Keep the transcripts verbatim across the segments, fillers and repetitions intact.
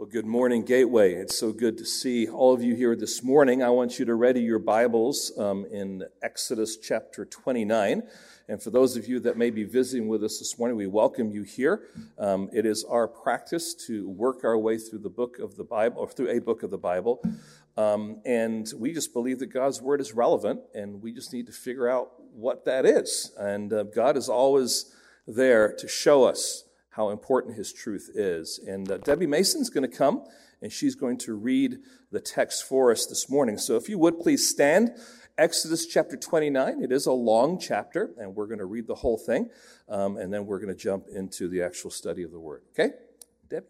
Well, good morning, Gateway. It's so good to see all of you here this morning. I want you to ready your Bibles um, in Exodus chapter twenty-nine. And for those of you that may be visiting with us this morning, we welcome you here. Um, it is our practice to work our way through the book of the Bible, or through a book of the Bible. Um, and we just believe that God's word is relevant, and we just need to figure out what that is. And uh, God is always there to show us how important his truth is. And uh, Debbie Mason's going to come, and she's going to read the text for us this morning. So if you would, please stand. Exodus chapter twenty-nine. It is a long chapter, and we're going to read the whole thing, um, and then we're going to jump into the actual study of the word. Okay? Debbie?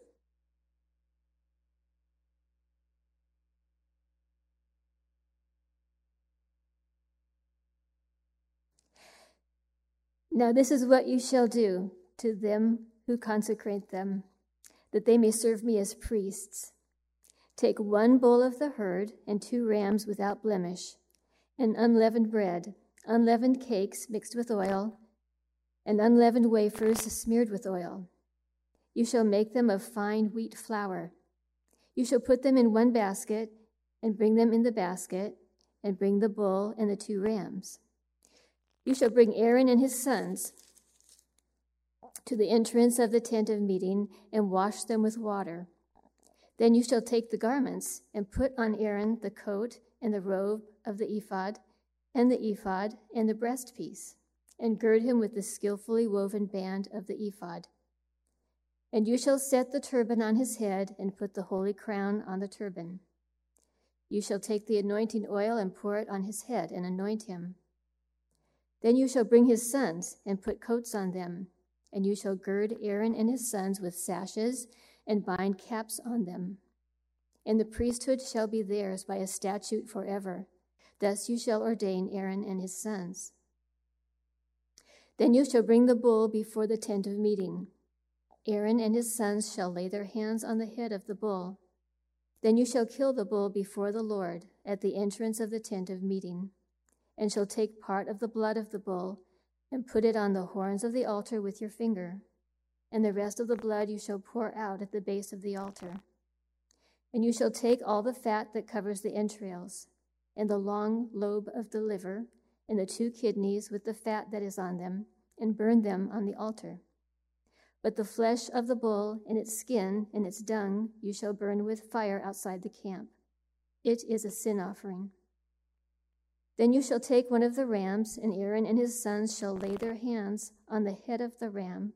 Now this is what you shall do to them who consecrate them, that they may serve me as priests. Take one bull of the herd and two rams without blemish, and unleavened bread, unleavened cakes mixed with oil, and unleavened wafers smeared with oil. You shall make them of fine wheat flour. You shall put them in one basket, and bring them in the basket, and bring the bull and the two rams. You shall bring Aaron and his sons to the entrance of the tent of meeting, and wash them with water. Then you shall take the garments and put on Aaron the coat and the robe of the ephod, and the ephod and the breastpiece, and gird him with the skillfully woven band of the ephod. And you shall set the turban on his head and put the holy crown on the turban. You shall take the anointing oil and pour it on his head and anoint him. Then you shall bring his sons and put coats on them. And you shall gird Aaron and his sons with sashes and bind caps on them. And the priesthood shall be theirs by a statute forever. Thus you shall ordain Aaron and his sons. Then you shall bring the bull before the tent of meeting. Aaron and his sons shall lay their hands on the head of the bull. Then you shall kill the bull before the Lord at the entrance of the tent of meeting, and shall take part of the blood of the bull and put it on the horns of the altar with your finger, and the rest of the blood you shall pour out at the base of the altar. And you shall take all the fat that covers the entrails, and the long lobe of the liver, and the two kidneys with the fat that is on them, and burn them on the altar. But the flesh of the bull, and its skin, and its dung, you shall burn with fire outside the camp. It is a sin offering. Then you shall take one of the rams, and Aaron and his sons shall lay their hands on the head of the ram,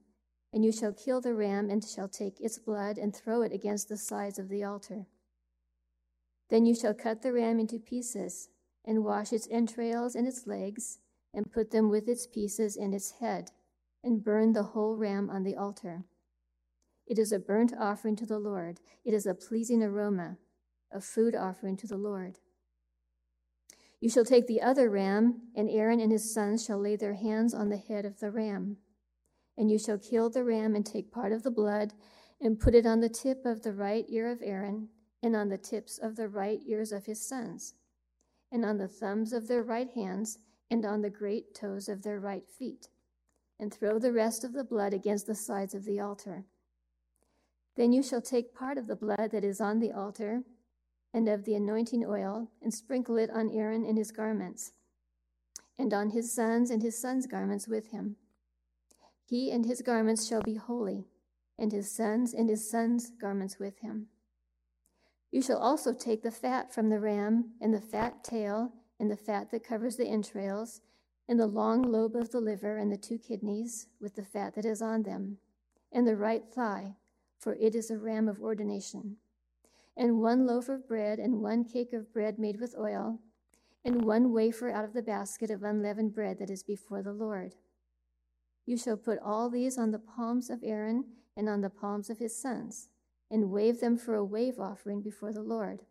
and you shall kill the ram and shall take its blood and throw it against the sides of the altar. Then you shall cut the ram into pieces, and wash its entrails and its legs, and put them with its pieces and its head, and burn the whole ram on the altar. It is a burnt offering to the Lord. It is a pleasing aroma, a food offering to the Lord. You shall take the other ram, and Aaron and his sons shall lay their hands on the head of the ram. And you shall kill the ram and take part of the blood, and put it on the tip of the right ear of Aaron, and on the tips of the right ears of his sons, and on the thumbs of their right hands, and on the great toes of their right feet, and throw the rest of the blood against the sides of the altar. Then you shall take part of the blood that is on the altar, and of the anointing oil, and sprinkle it on Aaron and his garments, and on his sons and his sons' garments with him. He and his garments shall be holy, and his sons and his sons' garments with him. You shall also take the fat from the ram, and the fat tail, and the fat that covers the entrails, and the long lobe of the liver, and the two kidneys, with the fat that is on them, and the right thigh, for it is a ram of ordination, and one loaf of bread, and one cake of bread made with oil, and one wafer out of the basket of unleavened bread that is before the Lord. You shall put all these on the palms of Aaron and on the palms of his sons, and wave them for a wave offering before the Lord.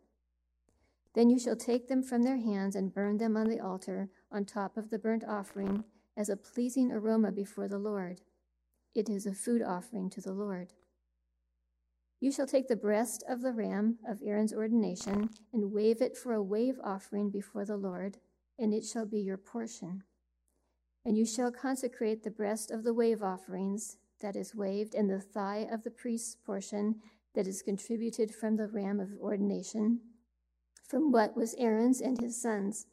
Then you shall take them from their hands and burn them on the altar on top of the burnt offering as a pleasing aroma before the Lord. It is a food offering to the Lord. You shall take the breast of the ram of Aaron's ordination and wave it for a wave offering before the Lord, and it shall be your portion. And you shall consecrate the breast of the wave offerings that is waved, and the thigh of the priest's portion, that is contributed from the ram of ordination, from what was Aaron's and his sons.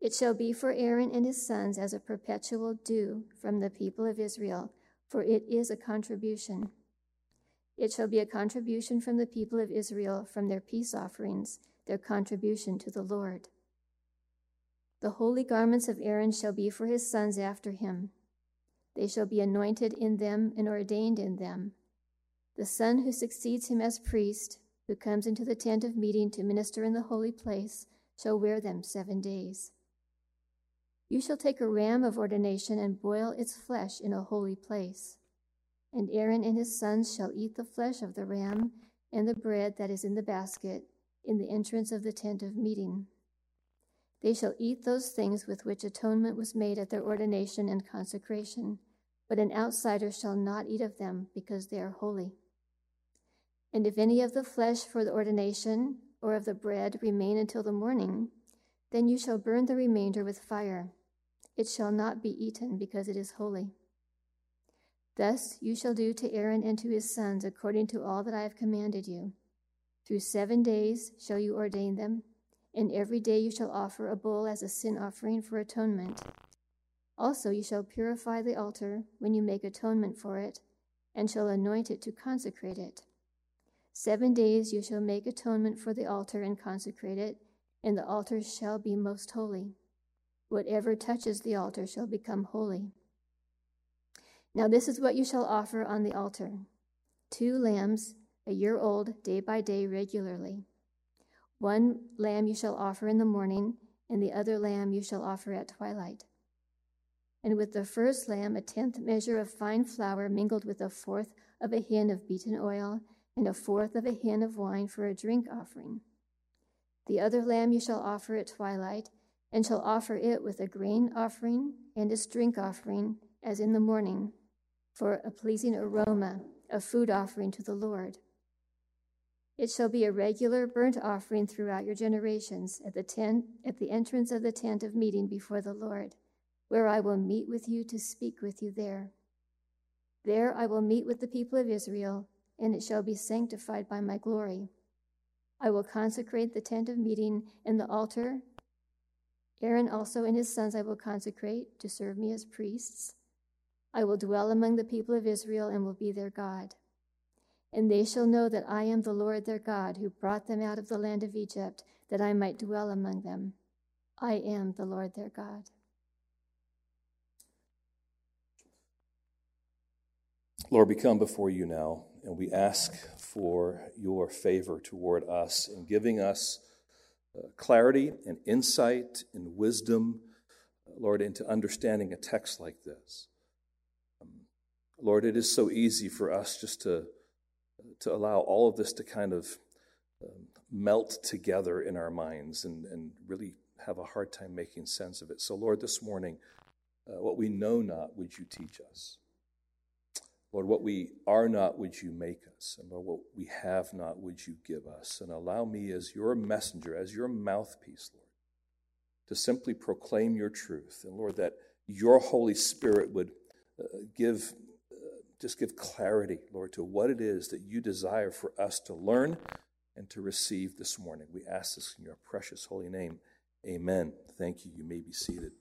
It shall be for Aaron and his sons as a perpetual due from the people of Israel, for it is a contribution. It shall be a contribution from the people of Israel from their peace offerings, their contribution to the Lord. The holy garments of Aaron shall be for his sons after him. They shall be anointed in them and ordained in them. The son who succeeds him as priest, who comes into the tent of meeting to minister in the holy place, shall wear them seven days. You shall take a ram of ordination and boil its flesh in a holy place. And Aaron and his sons shall eat the flesh of the ram and the bread that is in the basket in the entrance of the tent of meeting. They shall eat those things with which atonement was made at their ordination and consecration, but an outsider shall not eat of them, because they are holy. And if any of the flesh for the ordination or of the bread remain until the morning, then you shall burn the remainder with fire. It shall not be eaten, because it is holy. Thus you shall do to Aaron and to his sons according to all that I have commanded you. Through seven days shall you ordain them, and every day you shall offer a bull as a sin offering for atonement. Also you shall purify the altar when you make atonement for it, and shall anoint it to consecrate it. Seven days you shall make atonement for the altar and consecrate it, and the altar shall be most holy. Whatever touches the altar shall become holy. Now this is what you shall offer on the altar: two lambs, a year old, day by day, regularly. One lamb you shall offer in the morning, and the other lamb you shall offer at twilight. And with the first lamb, a tenth measure of fine flour mingled with a fourth of a hin of beaten oil, and a fourth of a hin of wine for a drink offering. The other lamb you shall offer at twilight, and shall offer it with a grain offering and its drink offering, as in the morning, for a pleasing aroma, a food offering to the Lord. It shall be a regular burnt offering throughout your generations at the tent, at the entrance of the tent of meeting before the Lord, where I will meet with you to speak with you there. There I will meet with the people of Israel, and it shall be sanctified by my glory. I will consecrate the tent of meeting and the altar. Aaron also and his sons I will consecrate to serve me as priests. I will dwell among the people of Israel and will be their God. And they shall know that I am the Lord their God, who brought them out of the land of Egypt, that I might dwell among them. I am the Lord their God. Lord, we come before you now, and we ask for your favor toward us in giving us clarity and insight and wisdom, Lord, into understanding a text like this. Lord, it is so easy for us just to, to allow all of this to kind of um, melt together in our minds and, and really have a hard time making sense of it. So, Lord, this morning, uh, what we know not, would you teach us? Lord, what we are not, would you make us? And Lord, what we have not, would you give us? And allow me as your messenger, as your mouthpiece, Lord, to simply proclaim your truth. And Lord, that your Holy Spirit would uh, give Just give clarity, Lord, to what it is that you desire for us to learn and to receive this morning. We ask this in your precious holy name. Amen. Thank you. You may be seated.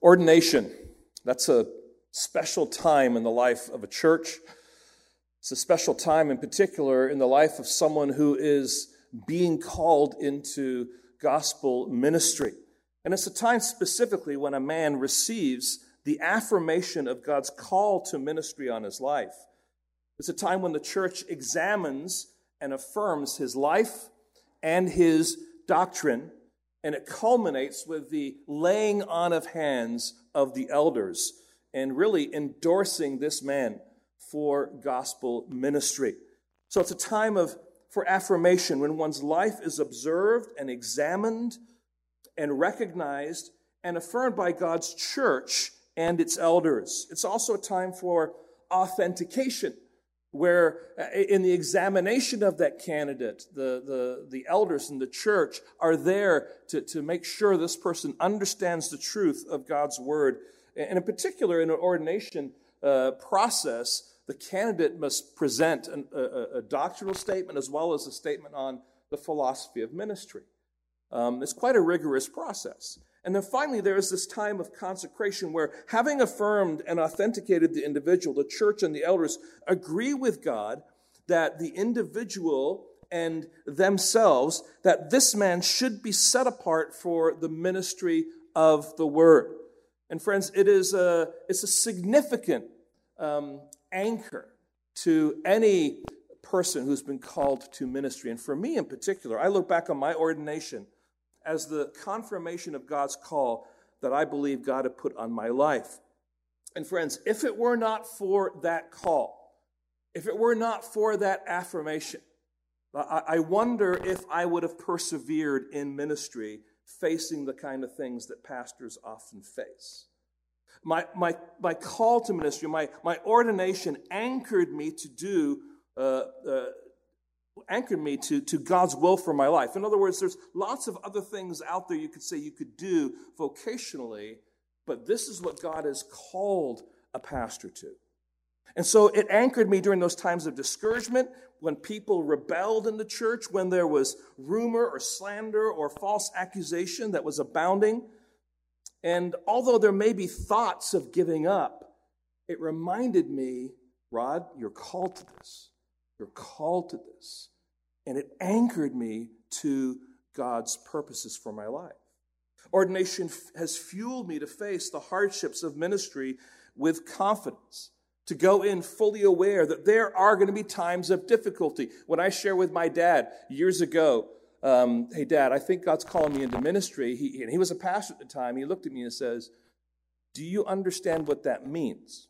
Ordination. That's a special time in the life of a church. It's a special time in particular in the life of someone who is being called into gospel ministry. And it's a time specifically when a man receives the affirmation of God's call to ministry on his life. It's a time when the church examines and affirms his life and his doctrine, and it culminates with the laying on of hands of the elders and really endorsing this man for gospel ministry. So it's a time of for affirmation when one's life is observed and examined and recognized and affirmed by God's church and its elders. It's also a time for authentication, where in the examination of that candidate, the, the, the elders in the church are there to, to make sure this person understands the truth of God's word And in particular, in an ordination uh, process, the candidate must present an, a, a doctrinal statement as well as a statement on the philosophy of ministry. Um, it's quite a rigorous process. And then finally, there is this time of consecration where, having affirmed and authenticated the individual, the church and the elders agree with God that the individual and themselves, that this man should be set apart for the ministry of the word. And friends, it is a, it's a significant um, anchor to any person who's been called to ministry. And for me in particular, I look back on my ordination as the confirmation of God's call that I believe God had put on my life. And friends, if it were not for that call, if it were not for that affirmation, I wonder if I would have persevered in ministry, facing the kind of things that pastors often face. My my my call to ministry, my, my ordination anchored me to do uh, uh, anchored me to, to God's will for my life. In other words, there's lots of other things out there you could say you could do vocationally, but this is what God has called a pastor to. And so it anchored me during those times of discouragement, when people rebelled in the church, when there was rumor or slander or false accusation that was abounding. And although there may be thoughts of giving up, it reminded me, Rod, you're called to this. You're called to this. And it anchored me to God's purposes for my life. Ordination has fueled me to face the hardships of ministry with confidence, to go in fully aware that there are going to be times of difficulty. When I share with my dad years ago, um, hey, Dad, I think God's calling me into ministry. He, and he was a pastor at the time. He looked at me and says, do you understand what that means?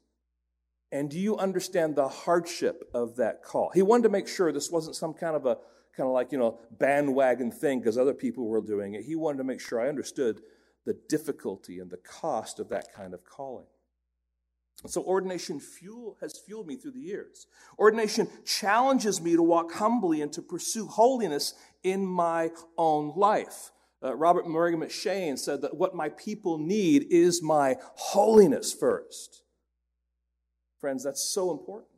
And do you understand the hardship of that call? He wanted to make sure this wasn't some kind of a, kind of like, you know, bandwagon thing because other people were doing it. He wanted to make sure I understood the difficulty and the cost of that kind of calling. So ordination fuel has fueled me through the years. Ordination challenges me to walk humbly and to pursue holiness in my own life. Uh, Robert Murray M'Cheyne said that what my people need is my holiness first. Friends, that's so important.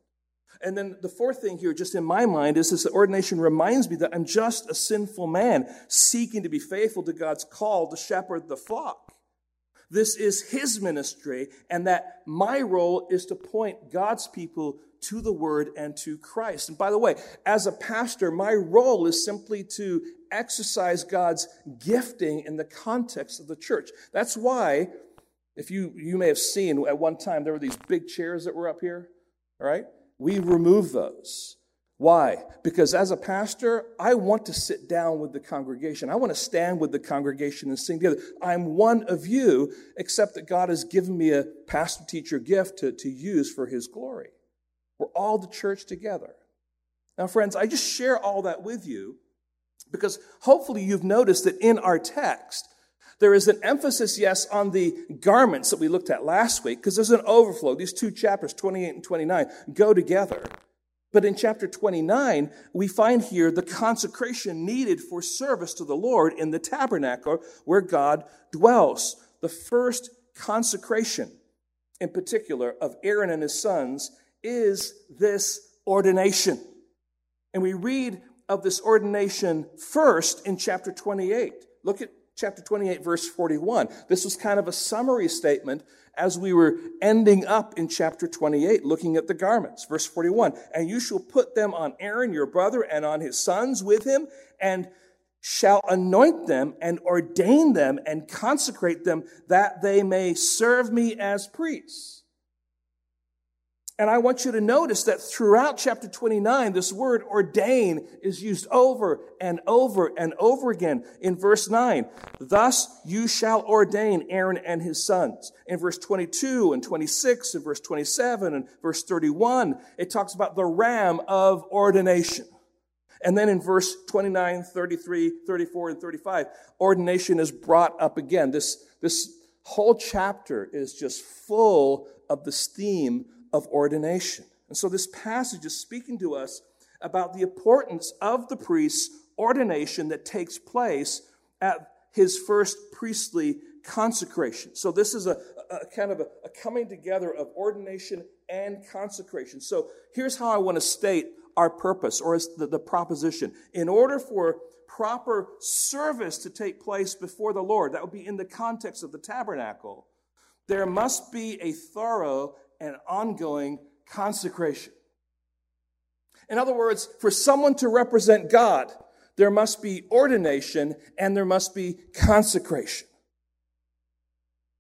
And then the fourth thing here, just in my mind, is this: ordination reminds me that I'm just a sinful man seeking to be faithful to God's call to shepherd the flock. This is his ministry, and that my role is to point God's people to the word and to Christ. And by the way, as a pastor, my role is simply to exercise God's gifting in the context of the church. That's why, if you, you may have seen, at one time there were these big chairs that were up here, all right? We removed those. Why? Because as a pastor, I want to sit down with the congregation. I want to stand with the congregation and sing together. I'm one of you, except that God has given me a pastor-teacher gift to, to use for his glory. We're all the church together. Now, friends, I just share all that with you because hopefully you've noticed that in our text, there is an emphasis, yes, on the garments that we looked at last week because there's an overflow. These two chapters, twenty-eight and twenty-nine, go together. But in chapter twenty-nine, we find here the consecration needed for service to the Lord in the tabernacle where God dwells. The first consecration, in particular, of Aaron and his sons is this ordination. And we read of this ordination first in chapter twenty-eight. Look at chapter twenty-eight, verse forty-one. This was kind of a summary statement as we were ending up in chapter twenty-eight, looking at the garments. Verse forty-one, and you shall put them on Aaron, your brother, and on his sons with him, and shall anoint them, and ordain them, and consecrate them, that they may serve me as priests. And I want you to notice that throughout chapter twenty-nine, this word ordain is used over and over and over again. In verse nine, thus you shall ordain Aaron and his sons. In verse twenty-two and twenty-six, in verse twenty-seven and verse thirty-one, it talks about the ram of ordination. And then in verse twenty-nine, thirty-three, thirty-four, and thirty-five, ordination is brought up again. This, this whole chapter is just full of this theme of ordination. And so this passage is speaking to us about the importance of the priest's ordination that takes place at his first priestly consecration. So this is a, a kind of a, a coming together of ordination and consecration. So here's how I want to state our purpose, or the, the proposition. In order for proper service to take place before the Lord, that would be in the context of the tabernacle, there must be a thorough and ongoing consecration. In other words, for someone to represent God, there must be ordination and there must be consecration.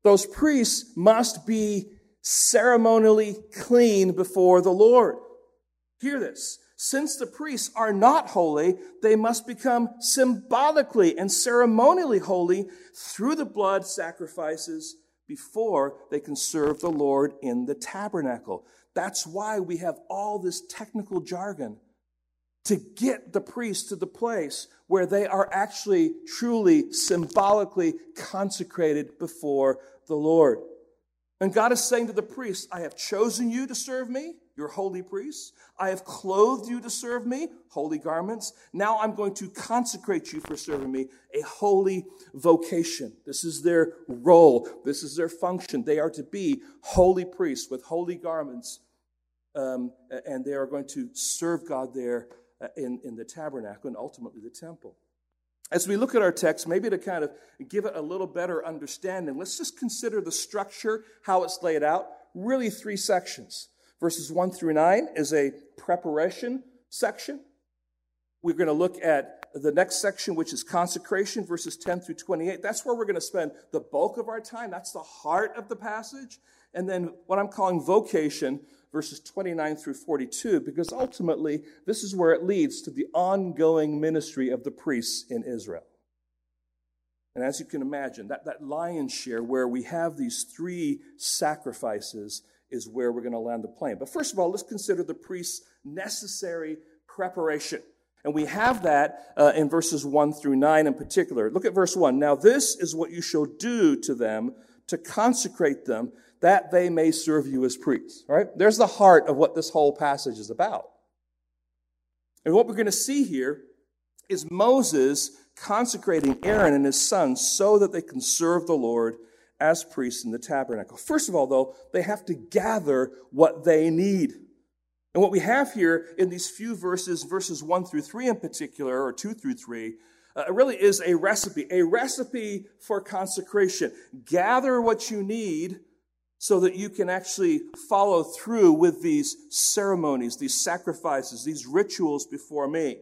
Those priests must be ceremonially clean before the Lord. Hear this. Since the priests are not holy, they must become symbolically and ceremonially holy through the blood sacrifices before they can serve the Lord in the tabernacle. That's why we have all this technical jargon to get the priests to the place where they are actually, truly, symbolically consecrated before the Lord. And God is saying to the priests, I have chosen you to serve me, your holy priests. I have clothed you to serve me, holy garments. Now I'm going to consecrate you for serving me, a holy vocation. This is their role. This is their function. They are to be holy priests with holy garments. Um, and they are going to serve God there in, in the tabernacle and ultimately the temple. As we look at our text, maybe to kind of give it a little better understanding, let's just consider the structure, how it's laid out. Really three sections. Verses one through nine is a preparation section. We're going to look at the next section, which is consecration, verses ten through twenty-eight. That's where we're going to spend the bulk of our time. That's the heart of the passage. And then what I'm calling vocation, verses twenty-nine through forty-two, because ultimately this is where it leads to the ongoing ministry of the priests in Israel. And as you can imagine, that, that lion's share where we have these three sacrifices is where we're going to land the plane. But first of all, let's consider the priest's necessary preparation. And we have that uh, in verses one through nine in particular. Look at verse one. Now this is what you shall do to them to consecrate them, that they may serve you as priests. All right? There's the heart of what this whole passage is about. And what we're going to see here is Moses consecrating Aaron and his sons so that they can serve the Lord as priests in the tabernacle. First of all, though, they have to gather what they need. And what we have here in these few verses, verses one through three in particular, or two through three, uh, really is a recipe, a recipe for consecration. Gather what you need so that you can actually follow through with these ceremonies, these sacrifices, these rituals before me.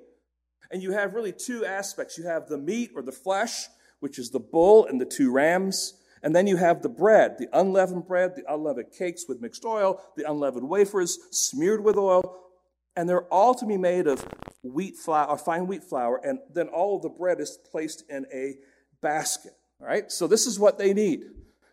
And you have really two aspects. You have the meat or the flesh, which is the bull and the two rams. And then you have the bread, the unleavened bread, the unleavened cakes with mixed oil, the unleavened wafers smeared with oil. And they're all to be made of wheat flour, or fine wheat flour. And then all of the bread is placed in a basket. All right. So this is what they need.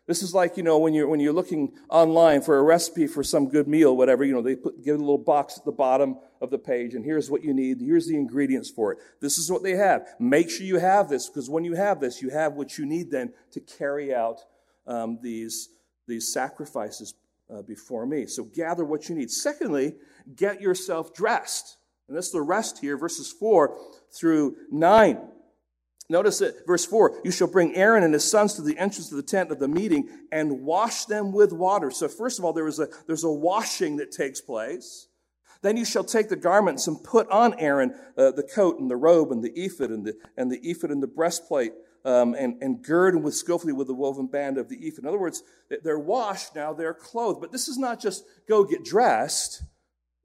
This is like, you know, when you're, when you're looking online for a recipe for some good meal, whatever, you know, they put, give it a little box at the bottom of the page, and here's what you need. Here's the ingredients for it. This is what they have. Make sure you have this, because when you have this, you have what you need then to carry out um, these, these sacrifices uh, before me. So gather what you need. Secondly, get yourself dressed. And that's the rest here, verses four through nine. Notice it, verse four, you shall bring Aaron and his sons to the entrance of the tent of the meeting and wash them with water. So first of all, there is a, there's a washing that takes place. Then you shall take the garments and put on Aaron uh, the coat and the robe and the ephod and the, and the ephod and the breastplate um, and, and gird with skillfully with the woven band of the ephod. In other words, they're washed now, they're clothed. But this is not just go get dressed.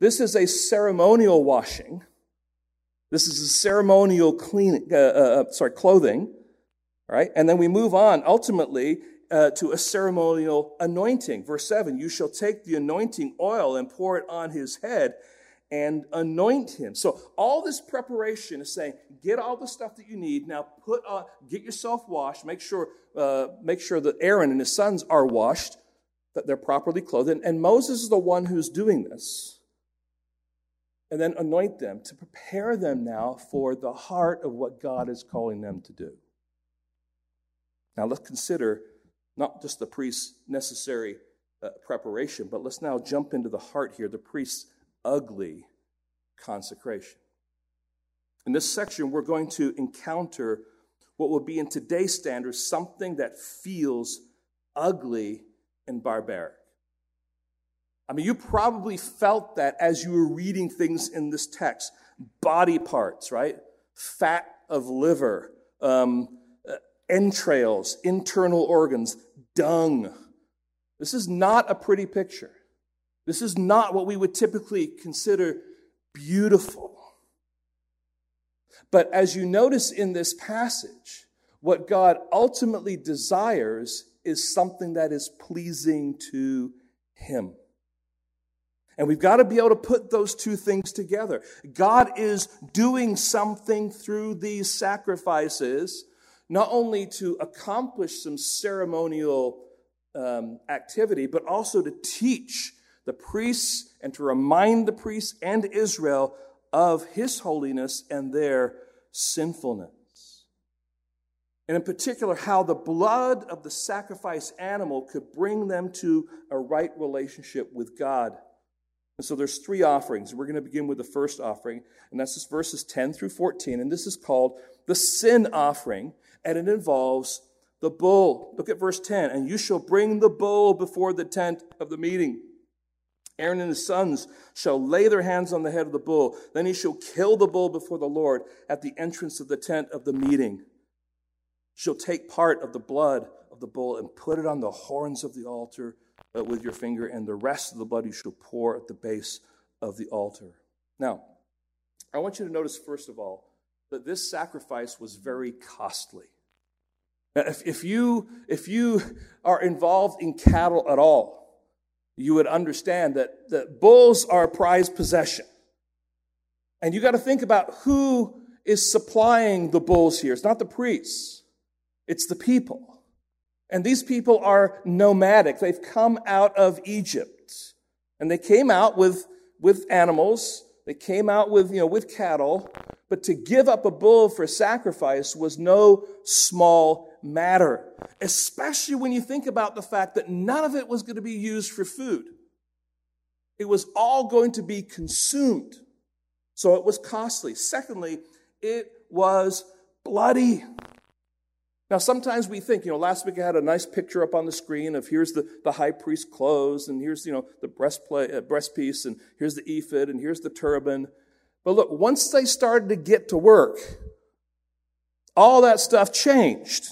This is a ceremonial washing. This is a ceremonial cleaning, uh, uh, sorry, clothing, right? And then we move on ultimately uh, to a ceremonial anointing. Verse seven, you shall take the anointing oil and pour it on his head and anoint him. So all this preparation is saying, get all the stuff that you need. Now put on, get yourself washed. Make sure, uh, make sure that Aaron and his sons are washed, that they're properly clothed. And, and Moses is the one who's doing this. And then anoint them to prepare them now for the heart of what God is calling them to do. Now let's consider not just the priest's necessary uh, preparation, but let's now jump into the heart here, the priest's ugly consecration. In this section, we're going to encounter what would be in today's standards, something that feels ugly and barbaric. I mean, you probably felt that as you were reading things in this text. Body parts, right? Fat of liver, um, entrails, internal organs, dung. This is not a pretty picture. This is not what we would typically consider beautiful. But as you notice in this passage, what God ultimately desires is something that is pleasing to Him. And we've got to be able to put those two things together. God is doing something through these sacrifices, not only to accomplish some ceremonial um, activity, but also to teach the priests and to remind the priests and Israel of His holiness and their sinfulness. And in particular, how the blood of the sacrifice animal could bring them to a right relationship with God. And so there's three offerings. We're going to begin with the first offering, and that's just verses ten through fourteen. And this is called the sin offering, and it involves the bull. Look at verse ten. And you shall bring the bull before the tent of the meeting. Aaron and his sons shall lay their hands on the head of the bull. Then he shall kill the bull before the Lord at the entrance of the tent of the meeting. Shall take part of the blood of the bull and put it on the horns of the altar with your finger, and the rest of the blood you shall pour at the base of the altar. Now, I want you to notice, first of all, that this sacrifice was very costly. If, if, you, if you are involved in cattle at all, you would understand that, that bulls are a prized possession. And you got to think about who is supplying the bulls here. It's not the priests. It's the people. And these people are nomadic. They've come out of Egypt. And they came out with, with animals. They came out with, you know, with cattle. But to give up a bull for sacrifice was no small matter, especially when you think about the fact that none of it was going to be used for food. It was all going to be consumed. So it was costly. Secondly, it was bloody. Now, sometimes we think, you know, last week I had a nice picture up on the screen of here's the, the high priest's clothes, and here's, you know, the breastplate, uh, breastpiece, and here's the ephod, and here's the turban. But look, once they started to get to work, all that stuff changed.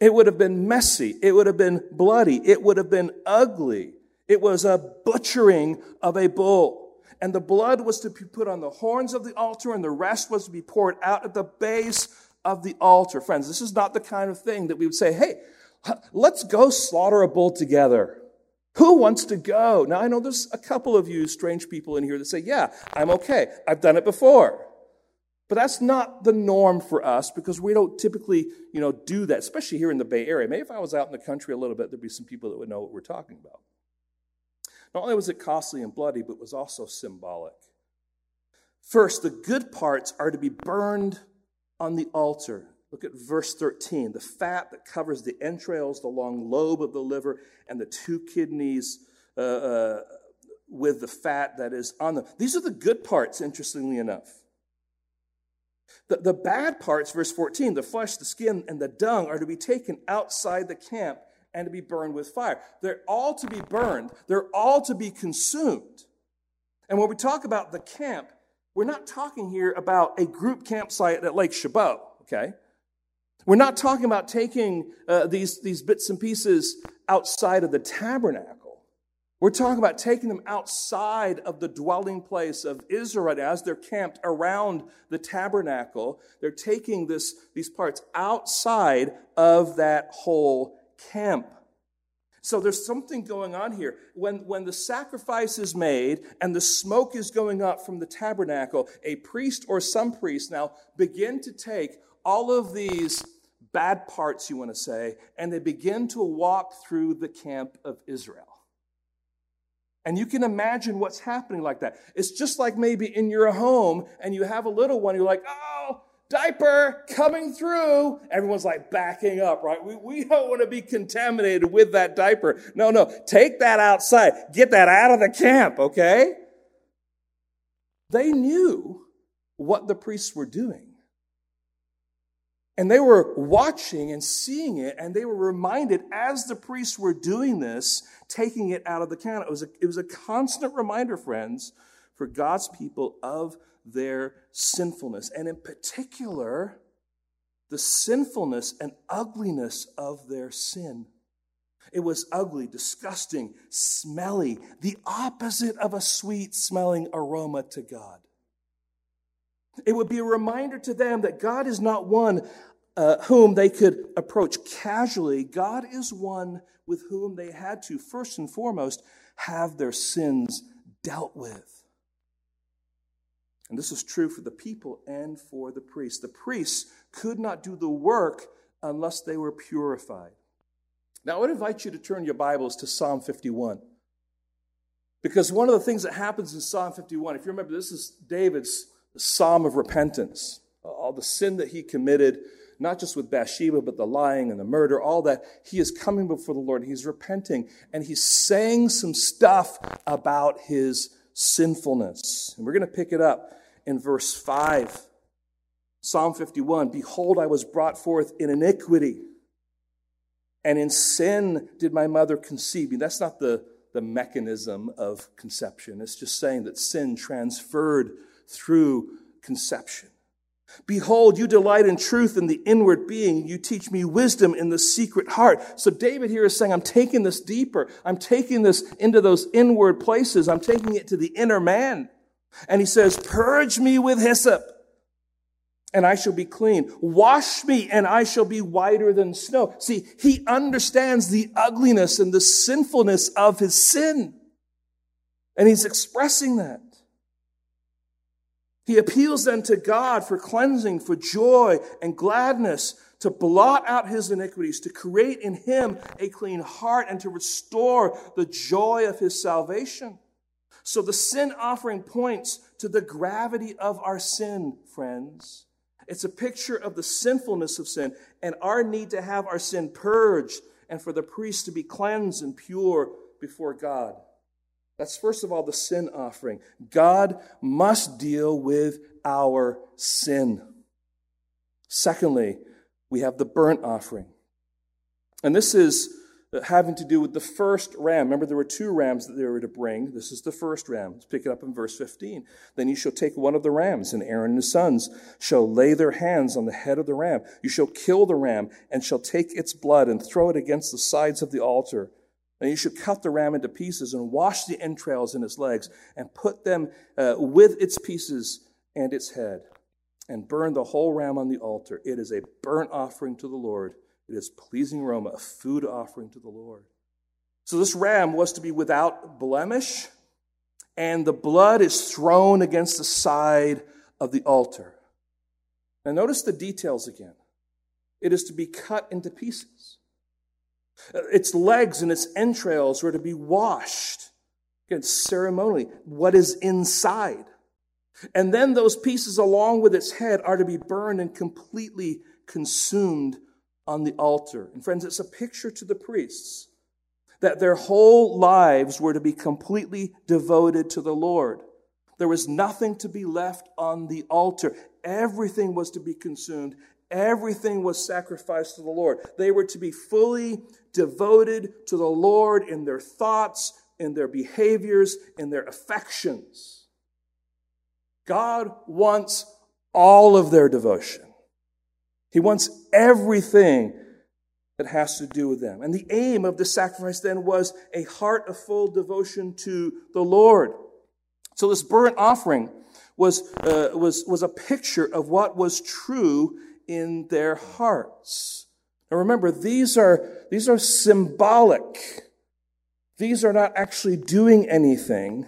It would have been messy. It would have been bloody. It would have been ugly. It was a butchering of a bull. And the blood was to be put on the horns of the altar, and the rest was to be poured out at the base of the altar. Friends, this is not the kind of thing that we would say, hey, let's go slaughter a bull together. Who wants to go? Now, I know there's a couple of you strange people in here that say, yeah, I'm okay. I've done it before. But that's not the norm for us because we don't typically, you know, do that, especially here in the Bay Area. Maybe if I was out in the country a little bit, there'd be some people that would know what we're talking about. Not only was it costly and bloody, but it was also symbolic. First, the good parts are to be burned on the altar. Look at verse thirteen. The fat that covers the entrails, the long lobe of the liver, and the two kidneys uh, uh, with the fat that is on them. These are the good parts, interestingly enough. The, the bad parts, verse fourteen, the flesh, the skin, and the dung are to be taken outside the camp and to be burned with fire. They're all to be burned. They're all to be consumed. And when we talk about the camp, we're not talking here about a group campsite at Lake Shabot, okay? We're not talking about taking uh, these, these bits and pieces outside of the tabernacle. We're talking about taking them outside of the dwelling place of Israel as they're camped around the tabernacle. They're taking this, these parts outside of that whole camp. So there's something going on here. When, when the sacrifice is made and the smoke is going up from the tabernacle, a priest or some priests now begin to take all of these bad parts, you want to say, and they begin to walk through the camp of Israel. And you can imagine what's happening like that. It's just like maybe in your home and you have a little one, you're like, oh, diaper coming through. Everyone's like backing up, right? We, we don't want to be contaminated with that diaper. No, no. Take that outside. Get that out of the camp, okay? They knew what the priests were doing. And they were watching and seeing it, and they were reminded as the priests were doing this, taking it out of the canon. It was a, it was a constant reminder, friends, for God's people of their sinfulness, and in particular, the sinfulness and ugliness of their sin. It was ugly, disgusting, smelly, the opposite of a sweet-smelling aroma to God. It would be a reminder to them that God is not one uh, whom they could approach casually. God is one with whom they had to, first and foremost, have their sins dealt with. And this is true for the people and for the priests. The priests could not do the work unless they were purified. Now, I would invite you to turn your Bibles to Psalm fifty-one. Because one of the things that happens in Psalm fifty-one, if you remember, this is David's psalm of repentance. All the sin that he committed, not just with Bathsheba, but the lying and the murder, all that. He is coming before the Lord. He's repenting. And he's saying some stuff about his sinfulness. And we're going to pick it up in verse five. Psalm fifty-one, "Behold, I was brought forth in iniquity, and in sin did my mother conceive me." That's not the, the mechanism of conception. It's just saying that sin transferred through conception. "Behold, you delight in truth in the inward being. You teach me wisdom in the secret heart." So David here is saying, I'm taking this deeper. I'm taking this into those inward places. I'm taking it to the inner man. And he says, "Purge me with hyssop, and I shall be clean. Wash me, and I shall be whiter than snow." See, he understands the ugliness and the sinfulness of his sin. And he's expressing that. He appeals then to God for cleansing, for joy and gladness, to blot out his iniquities, to create in him a clean heart, and to restore the joy of his salvation. So the sin offering points to the gravity of our sin, friends. It's a picture of the sinfulness of sin and our need to have our sin purged and for the priest to be cleansed and pure before God. That's first of all the sin offering. God must deal with our sin. Secondly, we have the burnt offering. And this is having to do with the first ram. Remember, there were two rams that they were to bring. This is the first ram. Let's pick it up in verse fifteen. "Then you shall take one of the rams, and Aaron and his sons shall lay their hands on the head of the ram. You shall kill the ram, and shall take its blood and throw it against the sides of the altar. And you should cut the ram into pieces and wash the entrails in its legs and put them uh, with its pieces and its head and burn the whole ram on the altar. It is a burnt offering to the Lord. It is pleasing aroma, a food offering to the Lord." So this ram was to be without blemish, and the blood is thrown against the side of the altar. Now notice the details again. It is to be cut into pieces. Its legs and its entrails were to be washed. Again, ceremonially, what is inside. And then those pieces along with its head are to be burned and completely consumed on the altar. And friends, it's a picture to the priests that their whole lives were to be completely devoted to the Lord. There was nothing to be left on the altar. Everything was to be consumed. Everything was sacrificed to the Lord. They were to be fully devoted to the Lord in their thoughts, in their behaviors, in their affections. God wants all of their devotion. He wants everything that has to do with them. And the aim of the sacrifice then was a heart of full devotion to the Lord. So this burnt offering was, uh, was, was a picture of what was true in their hearts. Now remember, these are, these are symbolic. These are not actually doing anything.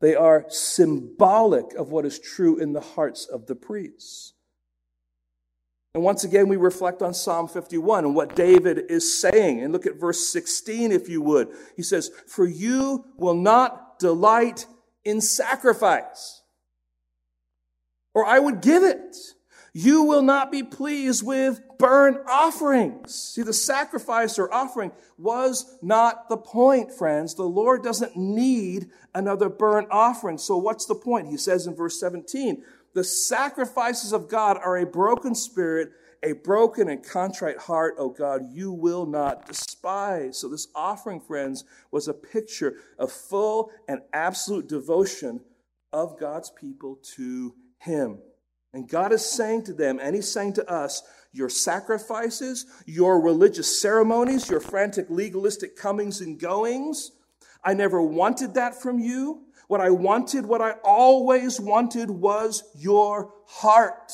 They are symbolic of what is true in the hearts of the priests. And once again, we reflect on Psalm fifty-one and what David is saying. And look at verse sixteen, if you would. He says, "For you will not delight in sacrifice, or I would give it. You will not be pleased with burnt offerings." See, the sacrifice or offering was not the point, friends. The Lord doesn't need another burnt offering. So what's the point? He says in verse seventeen, "The sacrifices of God are a broken spirit, A broken and contrite heart, O God, you will not despise. So this offering, friends, was a picture of full and absolute devotion of God's people to him. And God is saying to them, and he's saying to us, your sacrifices, your religious ceremonies, your frantic legalistic comings and goings, I never wanted that from you. What I wanted, what I always wanted was your heart.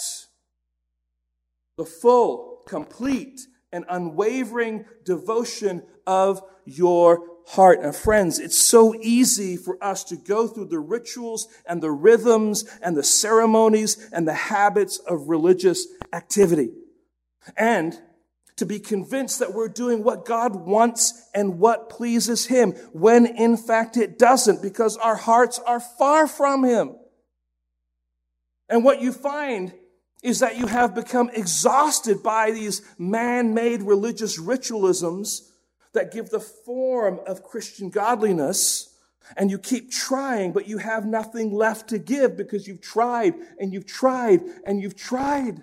The full, complete, and unwavering devotion of your heart. And friends, it's so easy for us to go through the rituals and the rhythms and the ceremonies and the habits of religious activity, and to be convinced that we're doing what God wants and what pleases him, when in fact it doesn't, because our hearts are far from him. And what you find is that you have become exhausted by these man-made religious ritualisms that give the form of Christian godliness, and you keep trying, but you have nothing left to give because you've tried and you've tried and you've tried.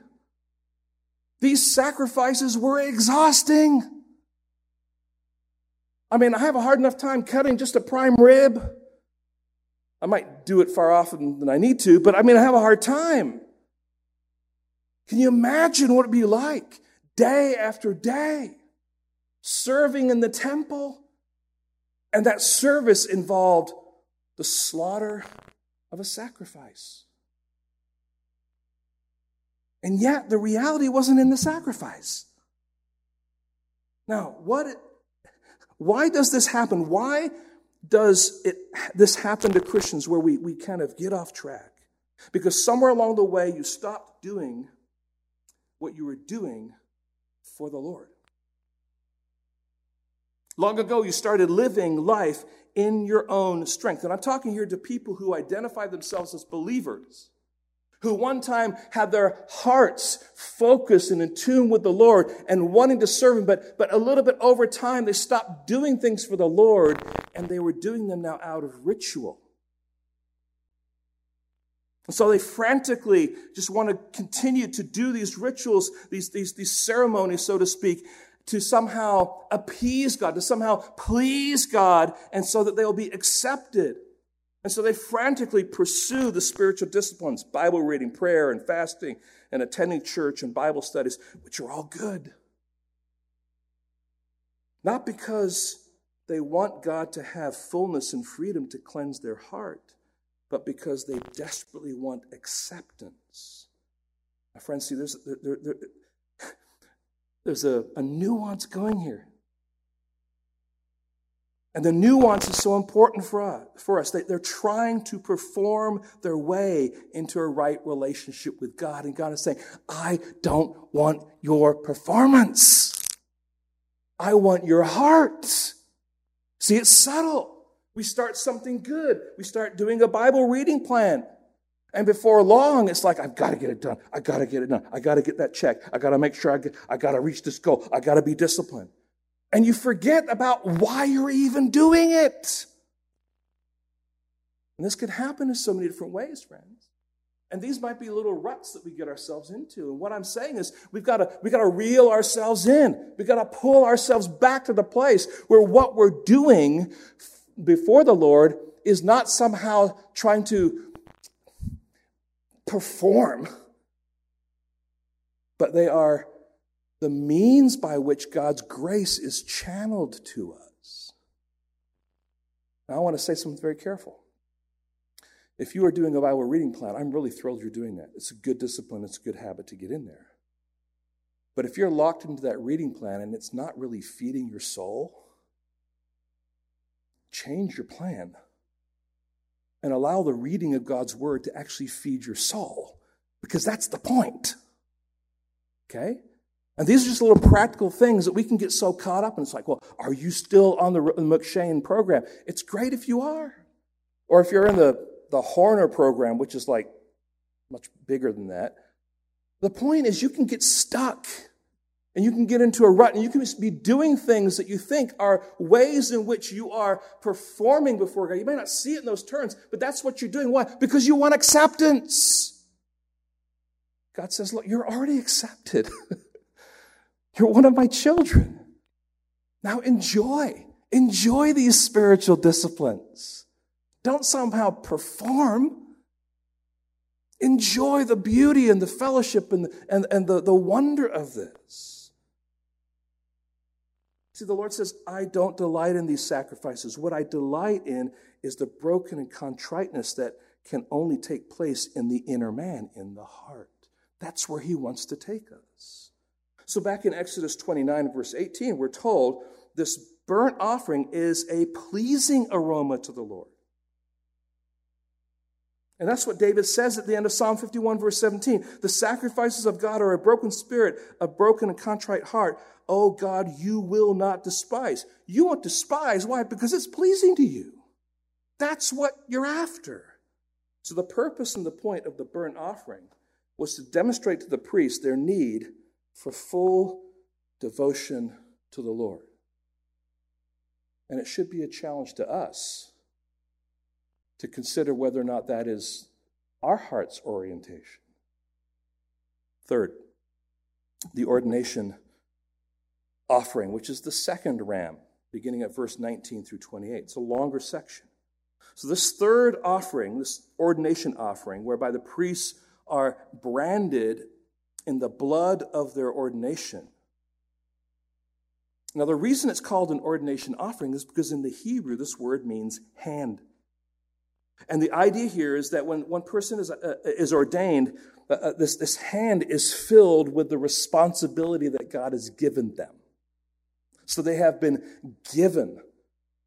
These sacrifices were exhausting. I mean, I have a hard enough time cutting just a prime rib. I might do it far often than I need to, but I mean, I have a hard time. Can you imagine what it'd be like day after day, serving in the temple? And that service involved the slaughter of a sacrifice. And yet, the reality wasn't in the sacrifice. Now, what? It, why does this happen? Why does it this happen to Christians where we, we kind of get off track? Because somewhere along the way, you stopped doing what you were doing for the Lord. Long ago, you started living life in your own strength. And I'm talking here to people who identify themselves as believers, who one time had their hearts focused and in tune with the Lord and wanting to serve him, but, but a little bit over time, they stopped doing things for the Lord, and they were doing them now out of ritual. And so they frantically just want to continue to do these rituals, these, these, these ceremonies, so to speak, to somehow appease God, to somehow please God, and so that they will be accepted. And so they frantically pursue the spiritual disciplines, Bible reading, prayer, and fasting, and attending church and Bible studies, which are all good. Not because they want God to have fullness and freedom to cleanse their heart, but because they desperately want acceptance. My friends, see, there's, there, there, there's a, a nuance going here. And the nuance is so important for us. They're trying to perform their way into a right relationship with God. And God is saying, I don't want your performance. I want your heart. See, it's subtle. We start something good. We start doing a Bible reading plan. And before long, it's like, I've got to get it done. I've got to get it done. I've got to get that check. I've got to make sure I get, I've got to reach this goal. I've got to be disciplined. And you forget about why you're even doing it. And this could happen in so many different ways, friends. And these might be little ruts that we get ourselves into. And what I'm saying is we've got to, we've got to reel ourselves in. We've got to pull ourselves back to the place where what we're doing before the Lord is not somehow trying to perform, but they are the means by which God's grace is channeled to us. Now, I want to say something very careful. If you are doing a Bible reading plan, I'm really thrilled you're doing that. It's a good discipline. It's a good habit to get in there. But if you're locked into that reading plan and it's not really feeding your soul, change your plan and allow the reading of God's word to actually feed your soul, because that's the point. Okay? And these are just little practical things that we can get so caught up in. It's like, well, are you still on the M'Cheyne program? It's great if you are. Or if you're in the, the Horner program, which is like much bigger than that. The point is you can get stuck and you can get into a rut and you can be doing things that you think are ways in which you are performing before God. You may not see it in those terms, but that's what you're doing. Why? Because you want acceptance. God says, look, you're already accepted. You're one of my children. Now enjoy. Enjoy these spiritual disciplines. Don't somehow perform. Enjoy the beauty and the fellowship and, and, and the, the wonder of this. See, the Lord says, I don't delight in these sacrifices. What I delight in is the broken and contriteness that can only take place in the inner man, in the heart. That's where he wants to take us. So back in Exodus twenty-nine, verse eighteen, we're told this burnt offering is a pleasing aroma to the Lord. And that's what David says at the end of Psalm fifty-one, verse seventeen. The sacrifices of God are a broken spirit, a broken and contrite heart. Oh God, you will not despise. You won't despise. Why? Because it's pleasing to you. That's what you're after. So the purpose and the point of the burnt offering was to demonstrate to the priest their need for full devotion to the Lord. And it should be a challenge to us to consider whether or not that is our heart's orientation. Third, the ordination offering, which is the second ram, beginning at verse nineteen through twenty-eight. It's a longer section. So this third offering, this ordination offering, whereby the priests are branded in the blood of their ordination. Now, the reason it's called an ordination offering is because in the Hebrew, this word means hand. And the idea here is that when one person is uh, is ordained, uh, this, this hand is filled with the responsibility that God has given them. So they have been given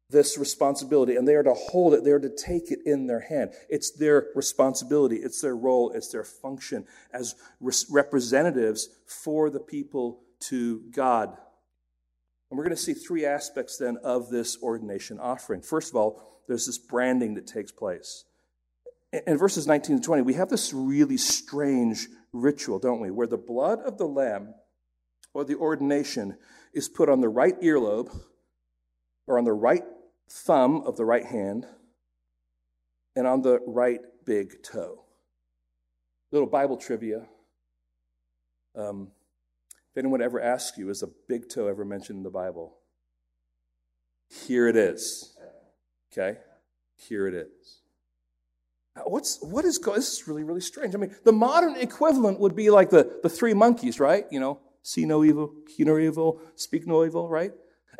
this responsibility, and they are to hold it, they are to take it in their hand. It's their responsibility, it's their role, it's their function as res- representatives for the people to God. And we're going to see three aspects then of this ordination offering. First of all, there's this branding that takes place. In verses nineteen and twenty, we have this really strange ritual, don't we, where the blood of the lamb or the ordination is put on the right earlobe or on the right thumb of the right hand and on the right big toe. Little Bible trivia. Um, if anyone ever asks you, is a big toe ever mentioned in the Bible? Here it is. Okay, here it is. What's, what is going on? This is really, really strange. I mean, the modern equivalent would be like the, the three monkeys, right? You know, see no evil, hear no evil, speak no evil, right?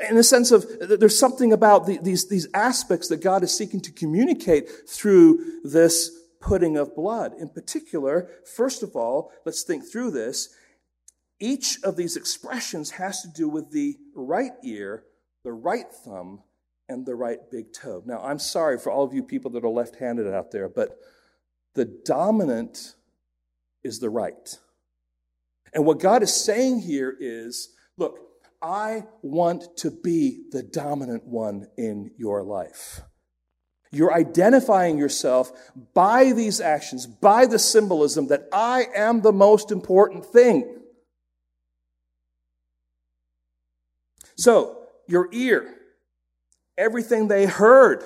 In the sense of there's something about the, these, these aspects that God is seeking to communicate through this putting of blood. In particular, first of all, let's think through this. Each of these expressions has to do with the right ear, the right thumb, and the right big toe. Now, I'm sorry for all of you people that are left-handed out there, but the dominant is the right. And what God is saying here is, look, I want to be the dominant one in your life. You're identifying yourself by these actions, by the symbolism that I am the most important thing. So, your ear, everything they heard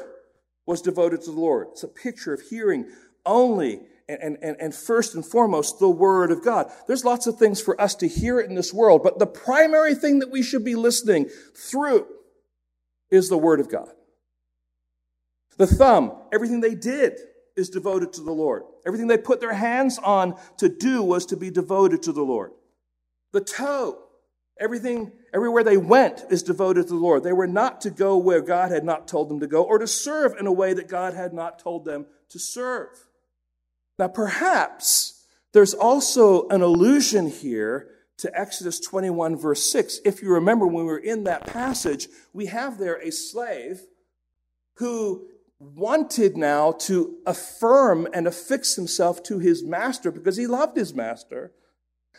was devoted to the Lord. It's a picture of hearing only and, and, and first and foremost the Word of God. There's lots of things for us to hear in this world, but the primary thing that we should be listening through is the Word of God. The thumb, everything they did is devoted to the Lord. Everything they put their hands on to do was to be devoted to the Lord. The toe, everything, everywhere they went is devoted to the Lord. They were not to go where God had not told them to go or to serve in a way that God had not told them to serve. Now, perhaps there's also an allusion here to Exodus twenty-one, verse six. If you remember when we were in that passage, we have there a slave who wanted now to affirm and affix himself to his master because he loved his master.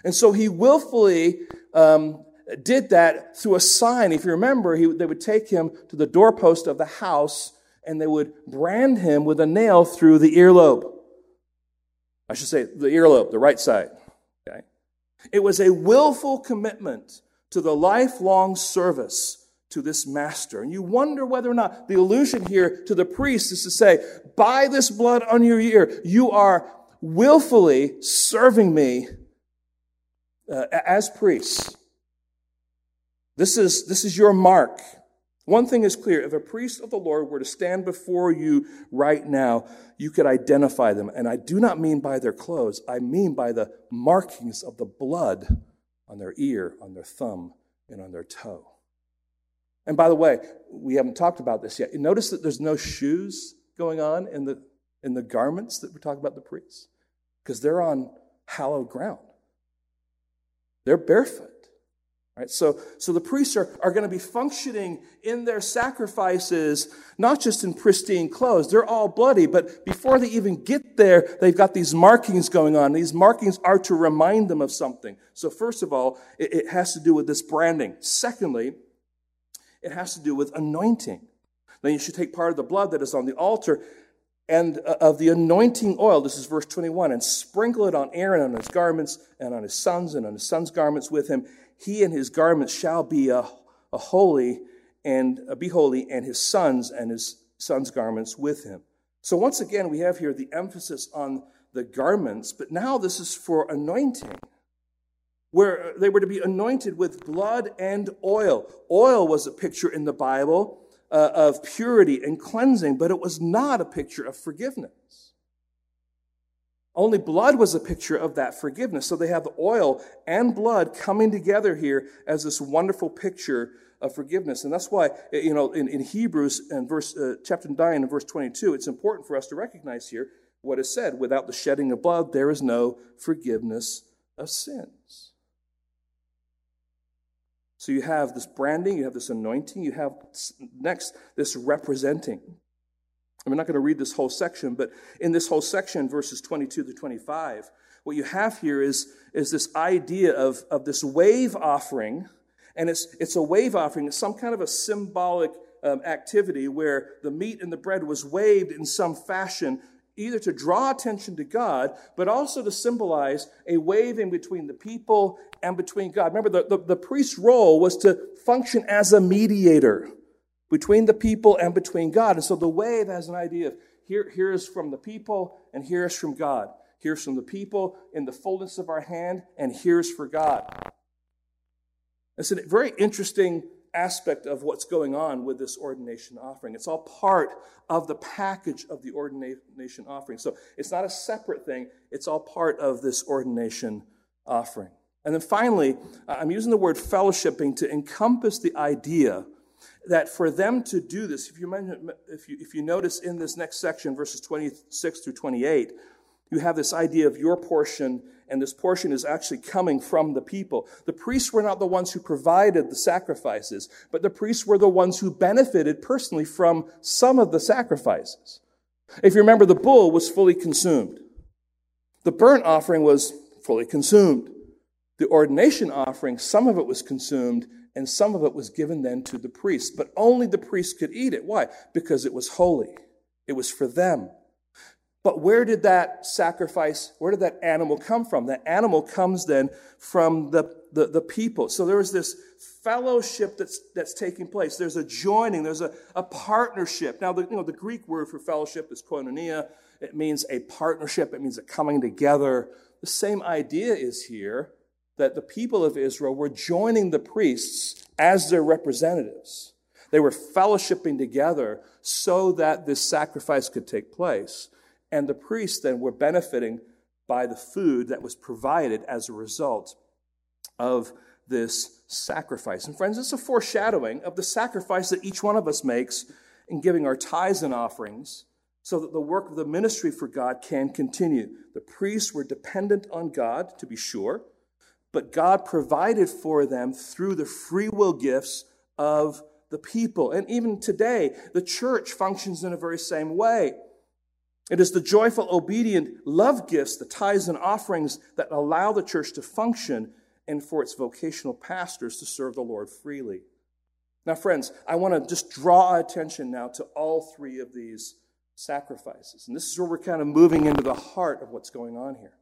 And so he willfully um, did that through a sign. If you remember, he, they would take him to the doorpost of the house and they would brand him with a nail through the earlobe. I should say the earlobe, the right side. Okay? It was a willful commitment to the lifelong service to this master. And you wonder whether or not the allusion here to the priest is to say, by this blood on your ear, you are willfully serving me Uh, as priests. This is, this is your mark. One thing is clear. If a priest of the Lord were to stand before you right now, you could identify them. And I do not mean by their clothes. I mean by the markings of the blood on their ear, on their thumb, and on their toe. And by the way, we haven't talked about this yet. Notice that there's no shoes going on in the, in the garments that we're talking about the priests, because they're on hallowed ground. They're barefoot. Right? So, so the priests are, are going to be functioning in their sacrifices, not just in pristine clothes. They're all bloody, but before they even get there, they've got these markings going on. These markings are to remind them of something. So first of all, it, it has to do with this branding. Secondly, it has to do with anointing. Then you should take part of the blood that is on the altar and of the anointing oil, this is verse twenty-one, and sprinkle it on Aaron, on his garments, and on his sons, and on his sons' garments with him. He and his garments shall be a, a holy and a be holy, and his sons and his sons' garments with him. So once again, we have here the emphasis on the garments, but now this is for anointing, where they were to be anointed with blood and oil. Oil was a picture in the Bible uh, of purity and cleansing, but it was not a picture of forgiveness. Only blood was a picture of that forgiveness. So they have the oil and blood coming together here as this wonderful picture of forgiveness. And that's why, you know, in, in Hebrews and verse uh, chapter nine and verse twenty-two, it's important for us to recognize here what is said. Without the shedding of blood, there is no forgiveness of sins. So you have this branding, you have this anointing, you have next this representing. I'm not going to read this whole section, but in this whole section, verses twenty-two to twenty-five, what you have here is, is this idea of, of this wave offering, and it's, it's a wave offering. It's some kind of a symbolic um, activity where the meat and the bread was waved in some fashion, either to draw attention to God, but also to symbolize a waving between the people and between God. Remember, the, the, the priest's role was to function as a mediator between the people and between God. And so the wave has an idea of here, here is from the people and here is from God. Here's from the people in the fullness of our hand and here's for God. It's a very interesting aspect of what's going on with this ordination offering. It's all part of the package of the ordination offering. So it's not a separate thing. It's all part of this ordination offering. And then finally, I'm using the word fellowshipping to encompass the idea that for them to do this, if you, if you if you notice in this next section, verses twenty-six through twenty-eight, you have this idea of your portion, and this portion is actually coming from the people. The priests were not the ones who provided the sacrifices, but the priests were the ones who benefited personally from some of the sacrifices. If you remember, the bull was fully consumed. The burnt offering was fully consumed. The ordination offering, some of it was consumed, and some of it was given then to the priest. But only the priest could eat it. Why? Because it was holy. It was for them. But where did that sacrifice, where did that animal come from? That animal comes then from the, the, the people. So there was this fellowship that's that's taking place. There's a joining. There's a, a partnership. Now, the, you know, the Greek word for fellowship is koinonia. It means a partnership. It means a coming together. The same idea is here, that the people of Israel were joining the priests as their representatives. They were fellowshipping together so that this sacrifice could take place. And the priests then were benefiting by the food that was provided as a result of this sacrifice. And friends, it's a foreshadowing of the sacrifice that each one of us makes in giving our tithes and offerings, so that the work of the ministry for God can continue. The priests were dependent on God, to be sure, but God provided for them through the free will gifts of the people. And even today, the church functions in a very same way. It is the joyful, obedient love gifts, the tithes and offerings, that allow the church to function and for its vocational pastors to serve the Lord freely. Now, friends, I want to just draw attention now to all three of these sacrifices. And this is where we're kind of moving into the heart of what's going on here.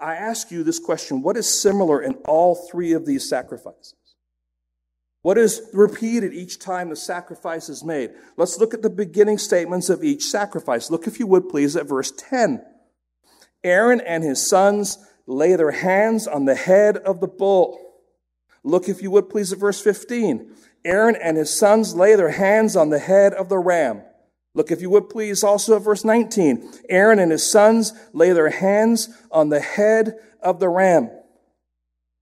I ask you this question: what is similar in all three of these sacrifices? What is repeated each time the sacrifice is made? Let's look at the beginning statements of each sacrifice. Look, if you would, please, at verse ten. Aaron and his sons lay their hands on the head of the bull. Look, if you would, please, at verse fifteen. Aaron and his sons lay their hands on the head of the ram. Look, if you would, please, also at verse nineteen. Aaron and his sons lay their hands on the head of the ram.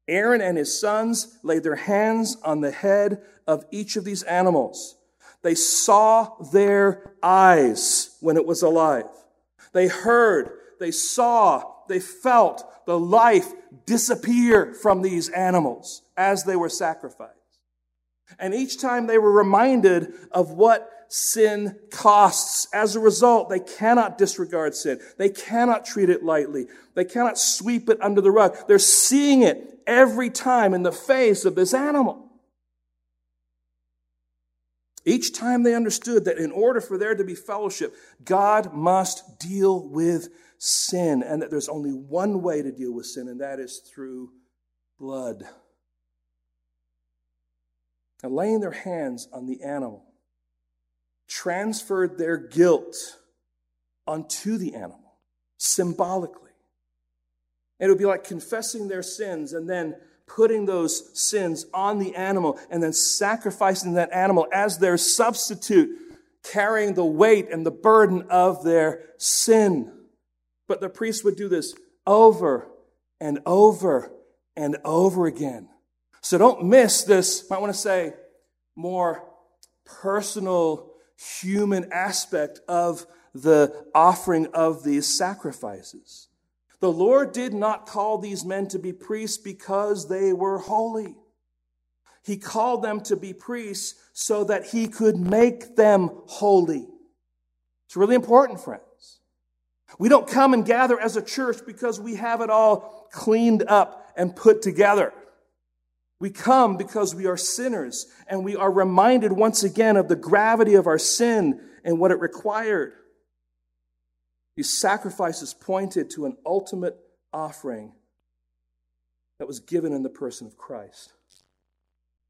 Aaron and his sons laid their hands on the head of each of these animals. They saw their eyes when it was alive. They heard, they saw, they felt the life disappear from these animals as they were sacrificed. And each time they were reminded of what sin costs. As a result, they cannot disregard sin. They cannot treat it lightly. They cannot sweep it under the rug. They're seeing it every time in the face of this animal. Each time they understood that in order for there to be fellowship, God must deal with sin, and that there's only one way to deal with sin, and that is through blood. And laying their hands on the animal transferred their guilt onto the animal, symbolically. It would be like confessing their sins and then putting those sins on the animal and then sacrificing that animal as their substitute, carrying the weight and the burden of their sin. But the priest would do this over and over and over again. So don't miss this, I want to say, more personal, human aspect of the offering of these sacrifices. The Lord did not call these men to be priests because they were holy. He called them to be priests so that he could make them holy. It's really important, friends. We don't come and gather as a church because we have it all cleaned up and put together. We come because we are sinners, and we are reminded once again of the gravity of our sin and what it required. These sacrifices pointed to an ultimate offering that was given in the person of Christ.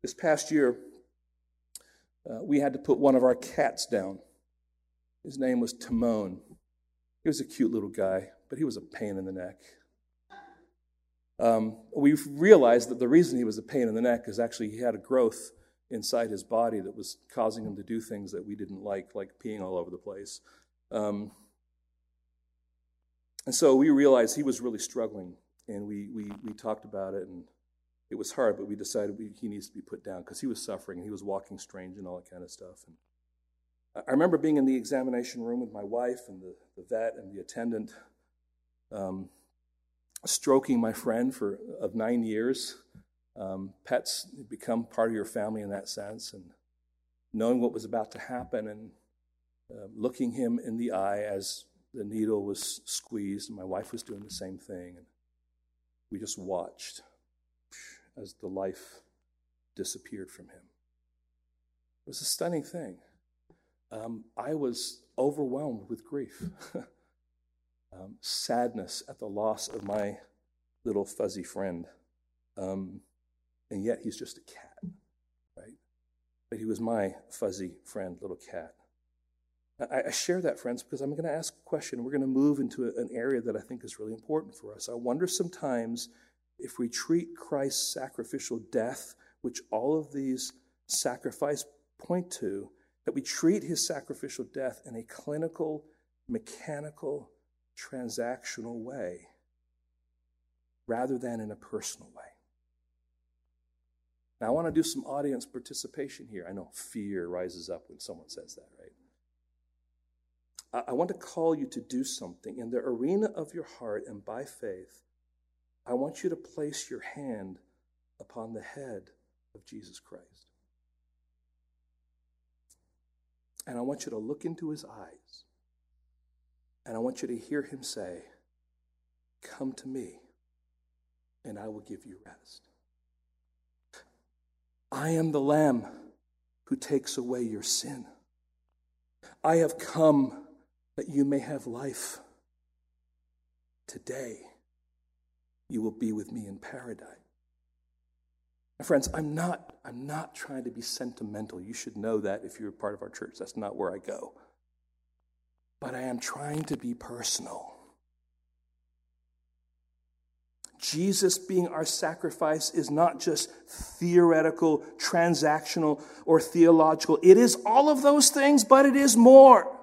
This past year, uh, we had to put one of our cats down. His name was Timon. He was a cute little guy, but he was a pain in the neck. Um, we realized that the reason he was a pain in the neck is actually he had a growth inside his body that was causing him to do things that we didn't like, like peeing all over the place. Um, and so we realized he was really struggling, and we we we talked about it, and it was hard, but we decided we, he needs to be put down because he was suffering, and he was walking strange and all that kind of stuff. And I remember being in the examination room with my wife and the, the vet and the attendant, um, stroking my friend for of nine years. Um, pets become part of your family in that sense, and knowing what was about to happen, and uh, looking him in the eye as the needle was squeezed, and my wife was doing the same thing. And we just watched as the life disappeared from him. It was a stunning thing. Um, I was overwhelmed with grief, um, sadness at the loss of my little fuzzy friend, um, and yet he's just a cat, right? But he was my fuzzy friend, little cat. I, I share that, friends, because I'm going to ask a question. We're going to move into a, an area that I think is really important for us. I wonder sometimes if we treat Christ's sacrificial death, which all of these sacrifices point to, that we treat his sacrificial death in a clinical, mechanical, transactional way rather than in a personal way. Now, I want to do some audience participation here. I know fear rises up when someone says that, right? I want to call you to do something. In the arena of your heart and by faith, I want you to place your hand upon the head of Jesus Christ. And I want you to look into his eyes. And I want you to hear him say, "Come to me, and I will give you rest. I am the Lamb who takes away your sin. I have come that you may have life. Today, you will be with me in paradise." My friends, I'm not, I'm not trying to be sentimental. You should know that if you're a part of our church. That's not where I go. But I am trying to be personal. Jesus being our sacrifice is not just theoretical, transactional, or theological. It is all of those things, but it is more.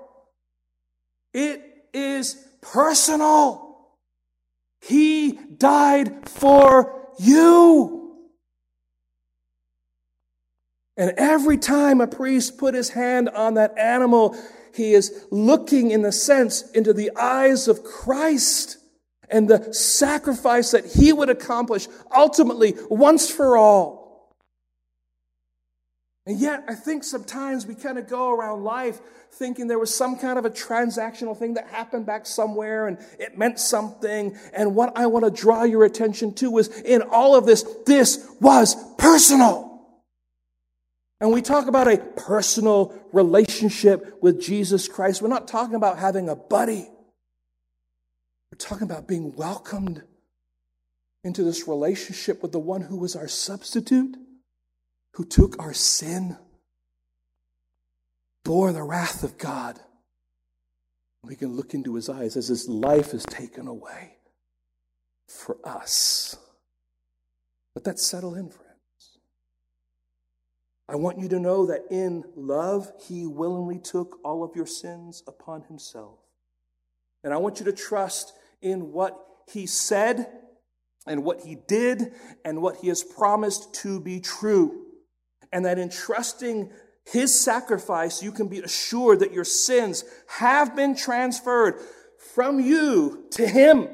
It is personal. He died for you. And every time a priest put his hand on that animal, he is looking, in a sense, into the eyes of Christ and the sacrifice that he would accomplish ultimately once for all. And yet, I think sometimes we kind of go around life thinking there was some kind of a transactional thing that happened back somewhere and it meant something. And what I want to draw your attention to is in all of this, this was personal. And we talk about a personal relationship with Jesus Christ. We're not talking about having a buddy. We're talking about being welcomed into this relationship with the one who was our substitute, who took our sin, bore the wrath of God. We can look into his eyes as his life is taken away for us. Let that settle in, friends. I want you to know that in love, he willingly took all of your sins upon himself. And I want you to trust in what he said and what he did and what he has promised to be true. And that in trusting his sacrifice, you can be assured that your sins have been transferred from you to him.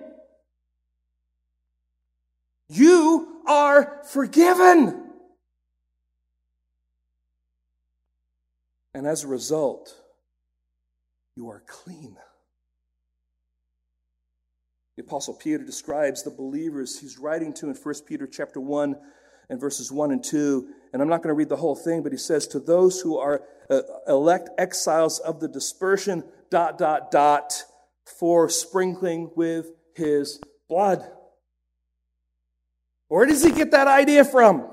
You are forgiven. And as a result, you are clean. The Apostle Peter describes the believers he's writing to in First Peter chapter one and verses one and two. And I'm not going to read the whole thing, but he says, to those who are uh, elect exiles of the dispersion, dot, dot, dot, for sprinkling with his blood. Where does he get that idea from?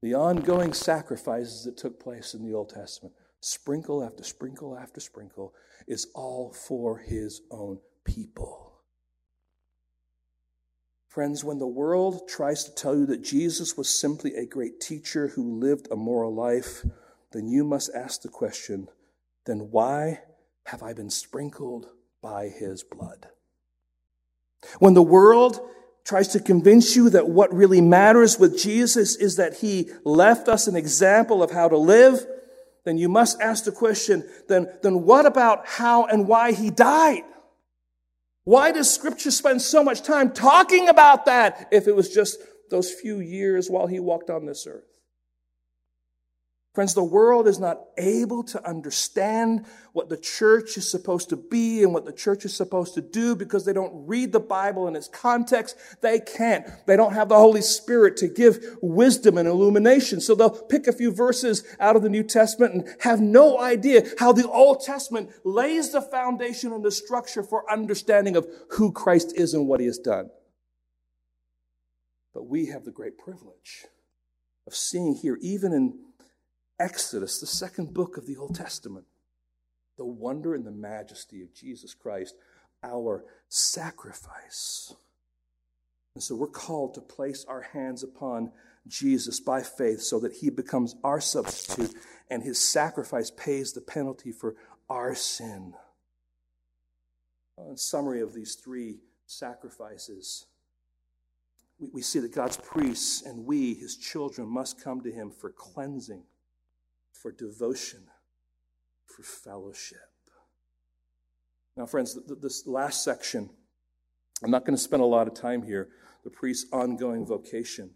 The ongoing sacrifices that took place in the Old Testament, sprinkle after sprinkle after sprinkle, is all for his own people. Friends, when the world tries to tell you that Jesus was simply a great teacher who lived a moral life, then you must ask the question, then why have I been sprinkled by his blood? When the world tries to convince you that what really matters with Jesus is that he left us an example of how to live, then you must ask the question, then, then what about how and why he died? Why does Scripture spend so much time talking about that if it was just those few years while he walked on this earth? Friends, the world is not able to understand what the church is supposed to be and what the church is supposed to do because they don't read the Bible in its context. They can't. They don't have the Holy Spirit to give wisdom and illumination. So they'll pick a few verses out of the New Testament and have no idea how the Old Testament lays the foundation and the structure for understanding of who Christ is and what he has done. But we have the great privilege of seeing here, even in Exodus, the second book of the Old Testament, the wonder and the majesty of Jesus Christ, our sacrifice. And so we're called to place our hands upon Jesus by faith so that he becomes our substitute and his sacrifice pays the penalty for our sin. In summary of these three sacrifices, we see that God's priests and we, his children, must come to him for cleansing, for devotion, for fellowship. Now, friends, this last section, I'm not going to spend a lot of time here, the priest's ongoing vocation.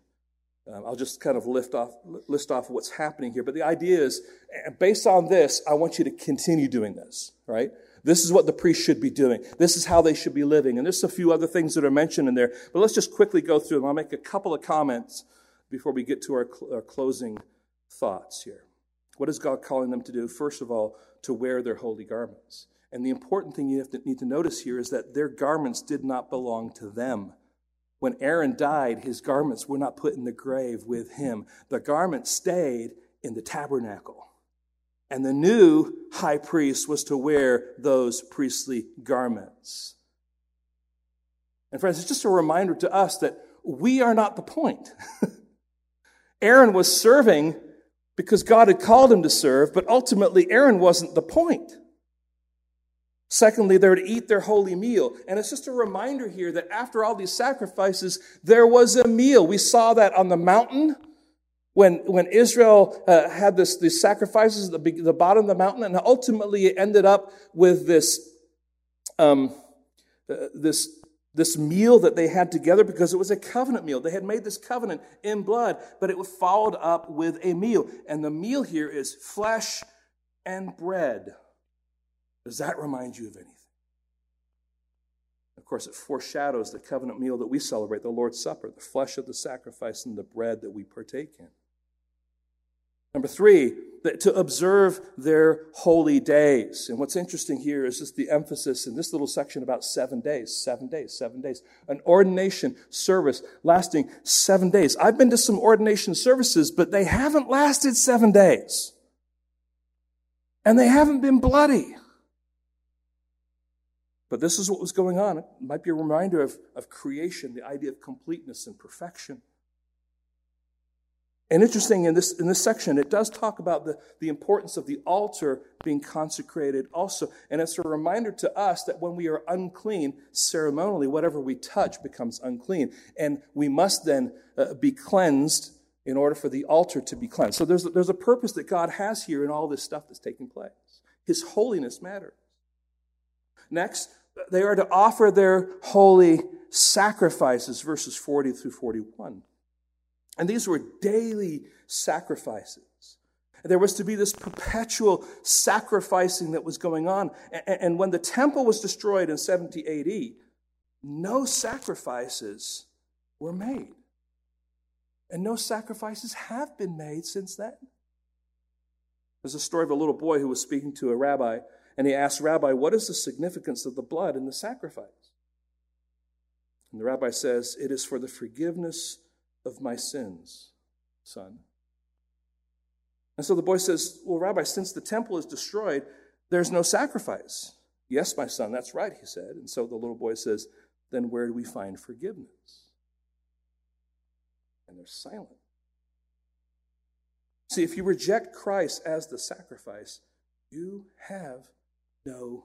Um, I'll just kind of lift off, list off what's happening here. But the idea is, based on this, I want you to continue doing this, right? This is what the priest should be doing. This is how they should be living. And there's a few other things that are mentioned in there. But let's just quickly go through them. I'll make a couple of comments before we get to our, cl- our closing thoughts here. What is God calling them to do? First of all, to wear their holy garments. And the important thing you have to need to notice here is that their garments did not belong to them. When Aaron died, his garments were not put in the grave with him. The garments stayed in the tabernacle. And the new high priest was to wear those priestly garments. And friends, it's just a reminder to us that we are not the point. Aaron was serving because God had called him to serve, but ultimately Aaron wasn't the point. Secondly, they were to eat their holy meal. And it's just a reminder here that after all these sacrifices, there was a meal. We saw that on the mountain when, when Israel uh, had this, these sacrifices at the, the bottom of the mountain, and ultimately it ended up with this, um, uh, this, this meal that they had together because it was a covenant meal. They had made this covenant in blood, but it was followed up with a meal. And the meal here is flesh and bread. Does that remind you of anything? Of course, it foreshadows the covenant meal that we celebrate, the Lord's Supper, the flesh of the sacrifice and the bread that we partake in. Number three, that to observe their holy days. And what's interesting here is just the emphasis in this little section about seven days, seven days, seven days. An ordination service lasting seven days. I've been to some ordination services, but they haven't lasted seven days. And they haven't been bloody. But this is what was going on. It might be a reminder of, of creation, the idea of completeness and perfection. And interesting, in this in this section, it does talk about the, the importance of the altar being consecrated also. And it's a reminder to us that when we are unclean, ceremonially, whatever we touch becomes unclean. And we must then uh, be cleansed in order for the altar to be cleansed. So there's there's a purpose that God has here in all this stuff that's taking place. His holiness matters. Next, they are to offer their holy sacrifices, verses forty through forty-one. And these were daily sacrifices. There was to be this perpetual sacrificing that was going on. And when the temple was destroyed in seventy A D, no sacrifices were made. And no sacrifices have been made since then. There's a story of a little boy who was speaking to a rabbi, and he asked, "Rabbi, what is the significance of the blood in the sacrifice?" And the rabbi says, "It is for the forgiveness of my sins, son." And so the boy says, "Well, Rabbi, since the temple is destroyed, there's no sacrifice." "Yes, my son, that's right," he said. And so the little boy says, "Then where do we find forgiveness?" And they're silent. See, if you reject Christ as the sacrifice, you have no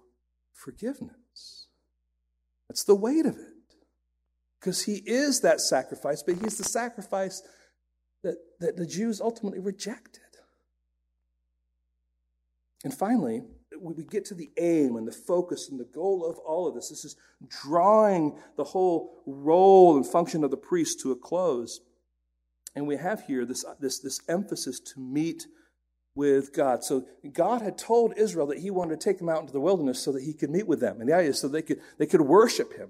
forgiveness. That's the weight of it. Because he is that sacrifice, but he's the sacrifice that, that the Jews ultimately rejected. And finally, we get to the aim and the focus and the goal of all of this. This is drawing the whole role and function of the priest to a close. And we have here this, this, this emphasis to meet with God. So God had told Israel that he wanted to take them out into the wilderness so that he could meet with them. And the idea is so they could, they could worship him.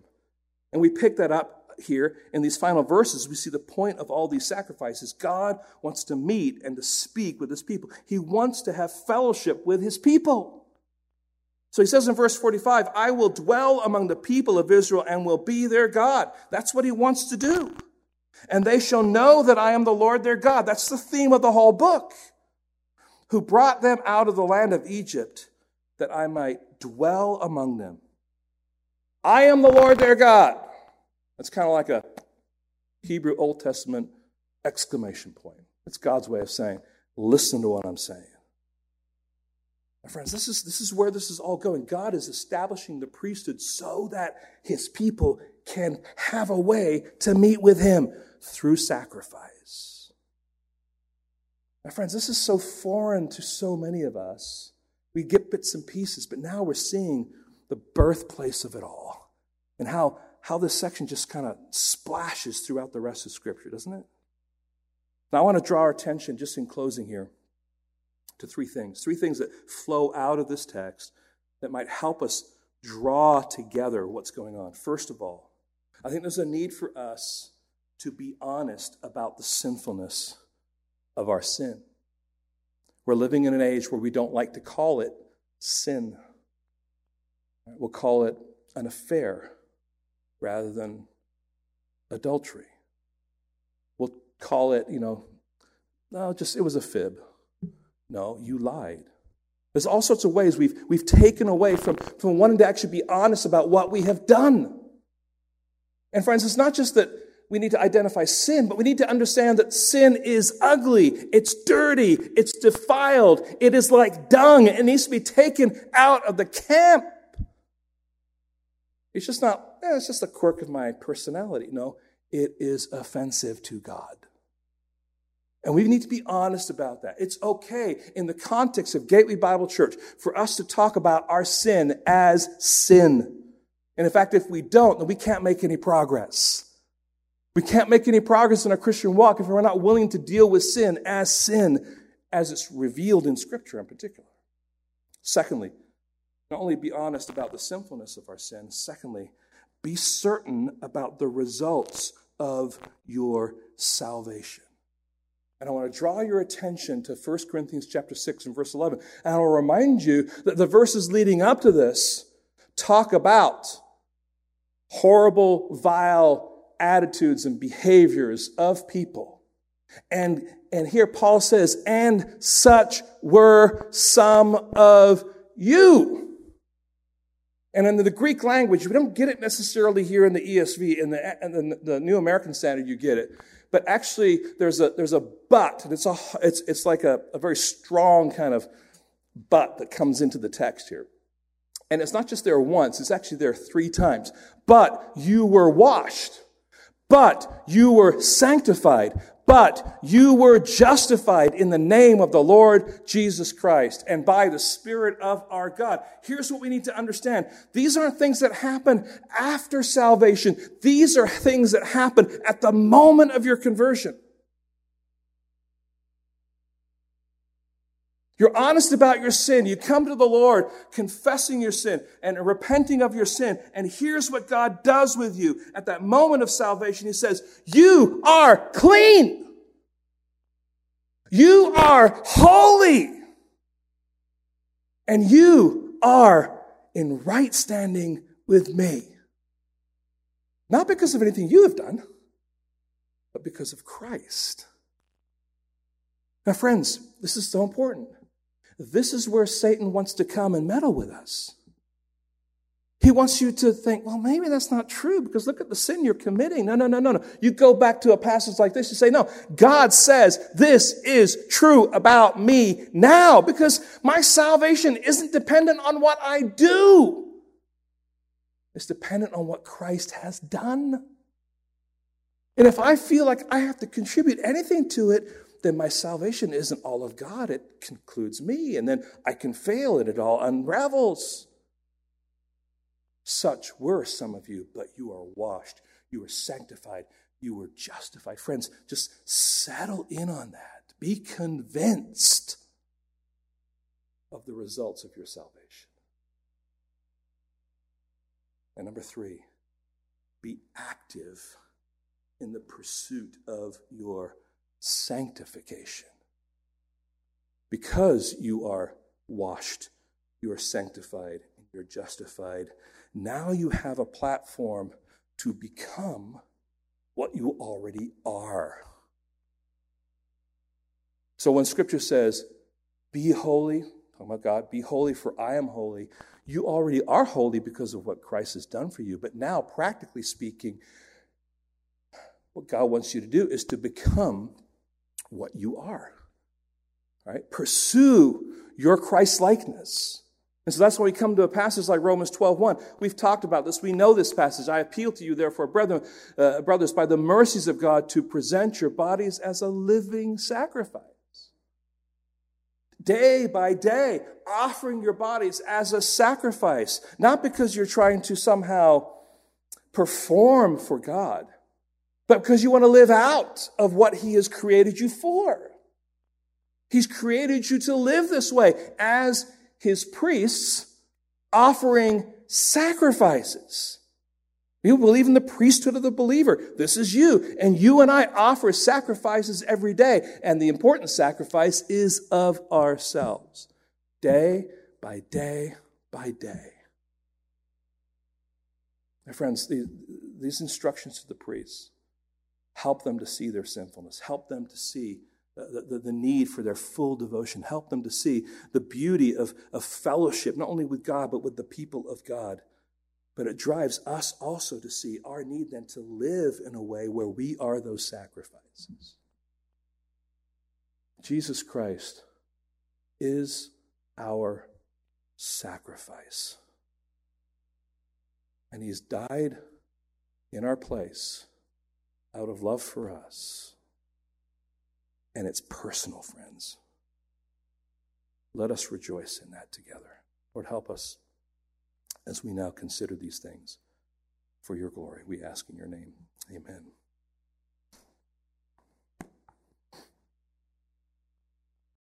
And we pick that up here in these final verses. We see the point of all these sacrifices. God wants to meet and to speak with his people. He wants to have fellowship with his people. So he says in verse forty-five, "I will dwell among the people of Israel and will be their God." That's what he wants to do. "And they shall know that I am the Lord their God." That's the theme of the whole book. "Who brought them out of the land of Egypt, that I might dwell among them. I am the Lord their God." That's kind of like a Hebrew Old Testament exclamation point. It's God's way of saying, listen to what I'm saying. My friends, this is, this is where this is all going. God is establishing the priesthood so that his people can have a way to meet with him through sacrifice. My friends, this is so foreign to so many of us. We get bits and pieces, but now we're seeing the birthplace of it all, and how, how this section just kind of splashes throughout the rest of Scripture, doesn't it? Now, I want to draw our attention just in closing here to three things, three things that flow out of this text that might help us draw together what's going on. First of all, I think there's a need for us to be honest about the sinfulness of our sin. We're living in an age where we don't like to call it sin. We'll call it an affair rather than adultery. We'll call it, you know, no, just it was a fib. No, you lied. There's all sorts of ways we've we've taken away from, from wanting to actually be honest about what we have done. And friends, it's not just that we need to identify sin, but we need to understand that sin is ugly, it's dirty, it's defiled, it is like dung, it needs to be taken out of the camp. It's just not, eh, it's just a quirk of my personality. No, it is offensive to God. And we need to be honest about that. It's okay in the context of Gateway Bible Church for us to talk about our sin as sin. And in fact, if we don't, then we can't make any progress. We can't make any progress in our Christian walk if we're not willing to deal with sin as sin, as it's revealed in Scripture in particular. Secondly, not only be honest about the sinfulness of our sin, secondly, be certain about the results of your salvation. And I want to draw your attention to First Corinthians chapter six and verse eleven. And I'll remind you that the verses leading up to this talk about horrible, vile attitudes and behaviors of people. And, and here Paul says, and such were some of you. And in the Greek language, we don't get it necessarily here in the E S V, in the, in the, the New American Standard, you get it. But actually, there's a there's a but, and it's a it's it's like a, a very strong kind of but that comes into the text here. And it's not just there once, it's actually there three times. But you were washed. But you were sanctified. But you were justified in the name of the Lord Jesus Christ and by the Spirit of our God. Here's what we need to understand. These aren't things that happen after salvation. These are things that happen at the moment of your conversion. You're honest about your sin. You come to the Lord confessing your sin and repenting of your sin. And here's what God does with you. At that moment of salvation, He says, you are clean. You are holy. And you are in right standing with me. Not because of anything you have done, but because of Christ. Now, friends, this is so important. This is where Satan wants to come and meddle with us. He wants you to think, well, maybe that's not true because look at the sin you're committing. No, no, no, no, no. You go back to a passage like this, you say, no, God says this is true about me now because my salvation isn't dependent on what I do. It's dependent on what Christ has done. And if I feel like I have to contribute anything to it, then my salvation isn't all of God. It concludes me, and then I can fail, and it all unravels. Such were some of you, but you are washed, you are sanctified, you were justified. Friends, just settle in on that. Be convinced of the results of your salvation. And number three, be active in the pursuit of your sanctification. Because you are washed, you are sanctified, you're justified. Now you have a platform to become what you already are. So when Scripture says, be holy, talking about God, be holy for I am holy, you already are holy because of what Christ has done for you. But now, practically speaking, what God wants you to do is to become what you are. All right? Pursue your Christ-likeness. And so that's why we come to a passage like Romans twelve one. We've talked about this. We know this passage. I appeal to you, therefore, brethren, uh, brothers, by the mercies of God, to present your bodies as a living sacrifice. Day by day, offering your bodies as a sacrifice, not because you're trying to somehow perform for God, but because you want to live out of what He has created you for. He's created you to live this way as His priests offering sacrifices. You believe in the priesthood of the believer. This is you. And you and I offer sacrifices every day. And the important sacrifice is of ourselves. Day by day by day. My friends, these instructions to the priests help them to see their sinfulness. Help them to see the, the, the need for their full devotion. Help them to see the beauty of, of fellowship, not only with God, but with the people of God. But it drives us also to see our need then to live in a way where we are those sacrifices. Jesus Christ is our sacrifice. And he's died in our place out of love for us. And it's personal, friends. Let us rejoice in that together. Lord, help us as we now consider these things for your glory. We ask in your name. Amen.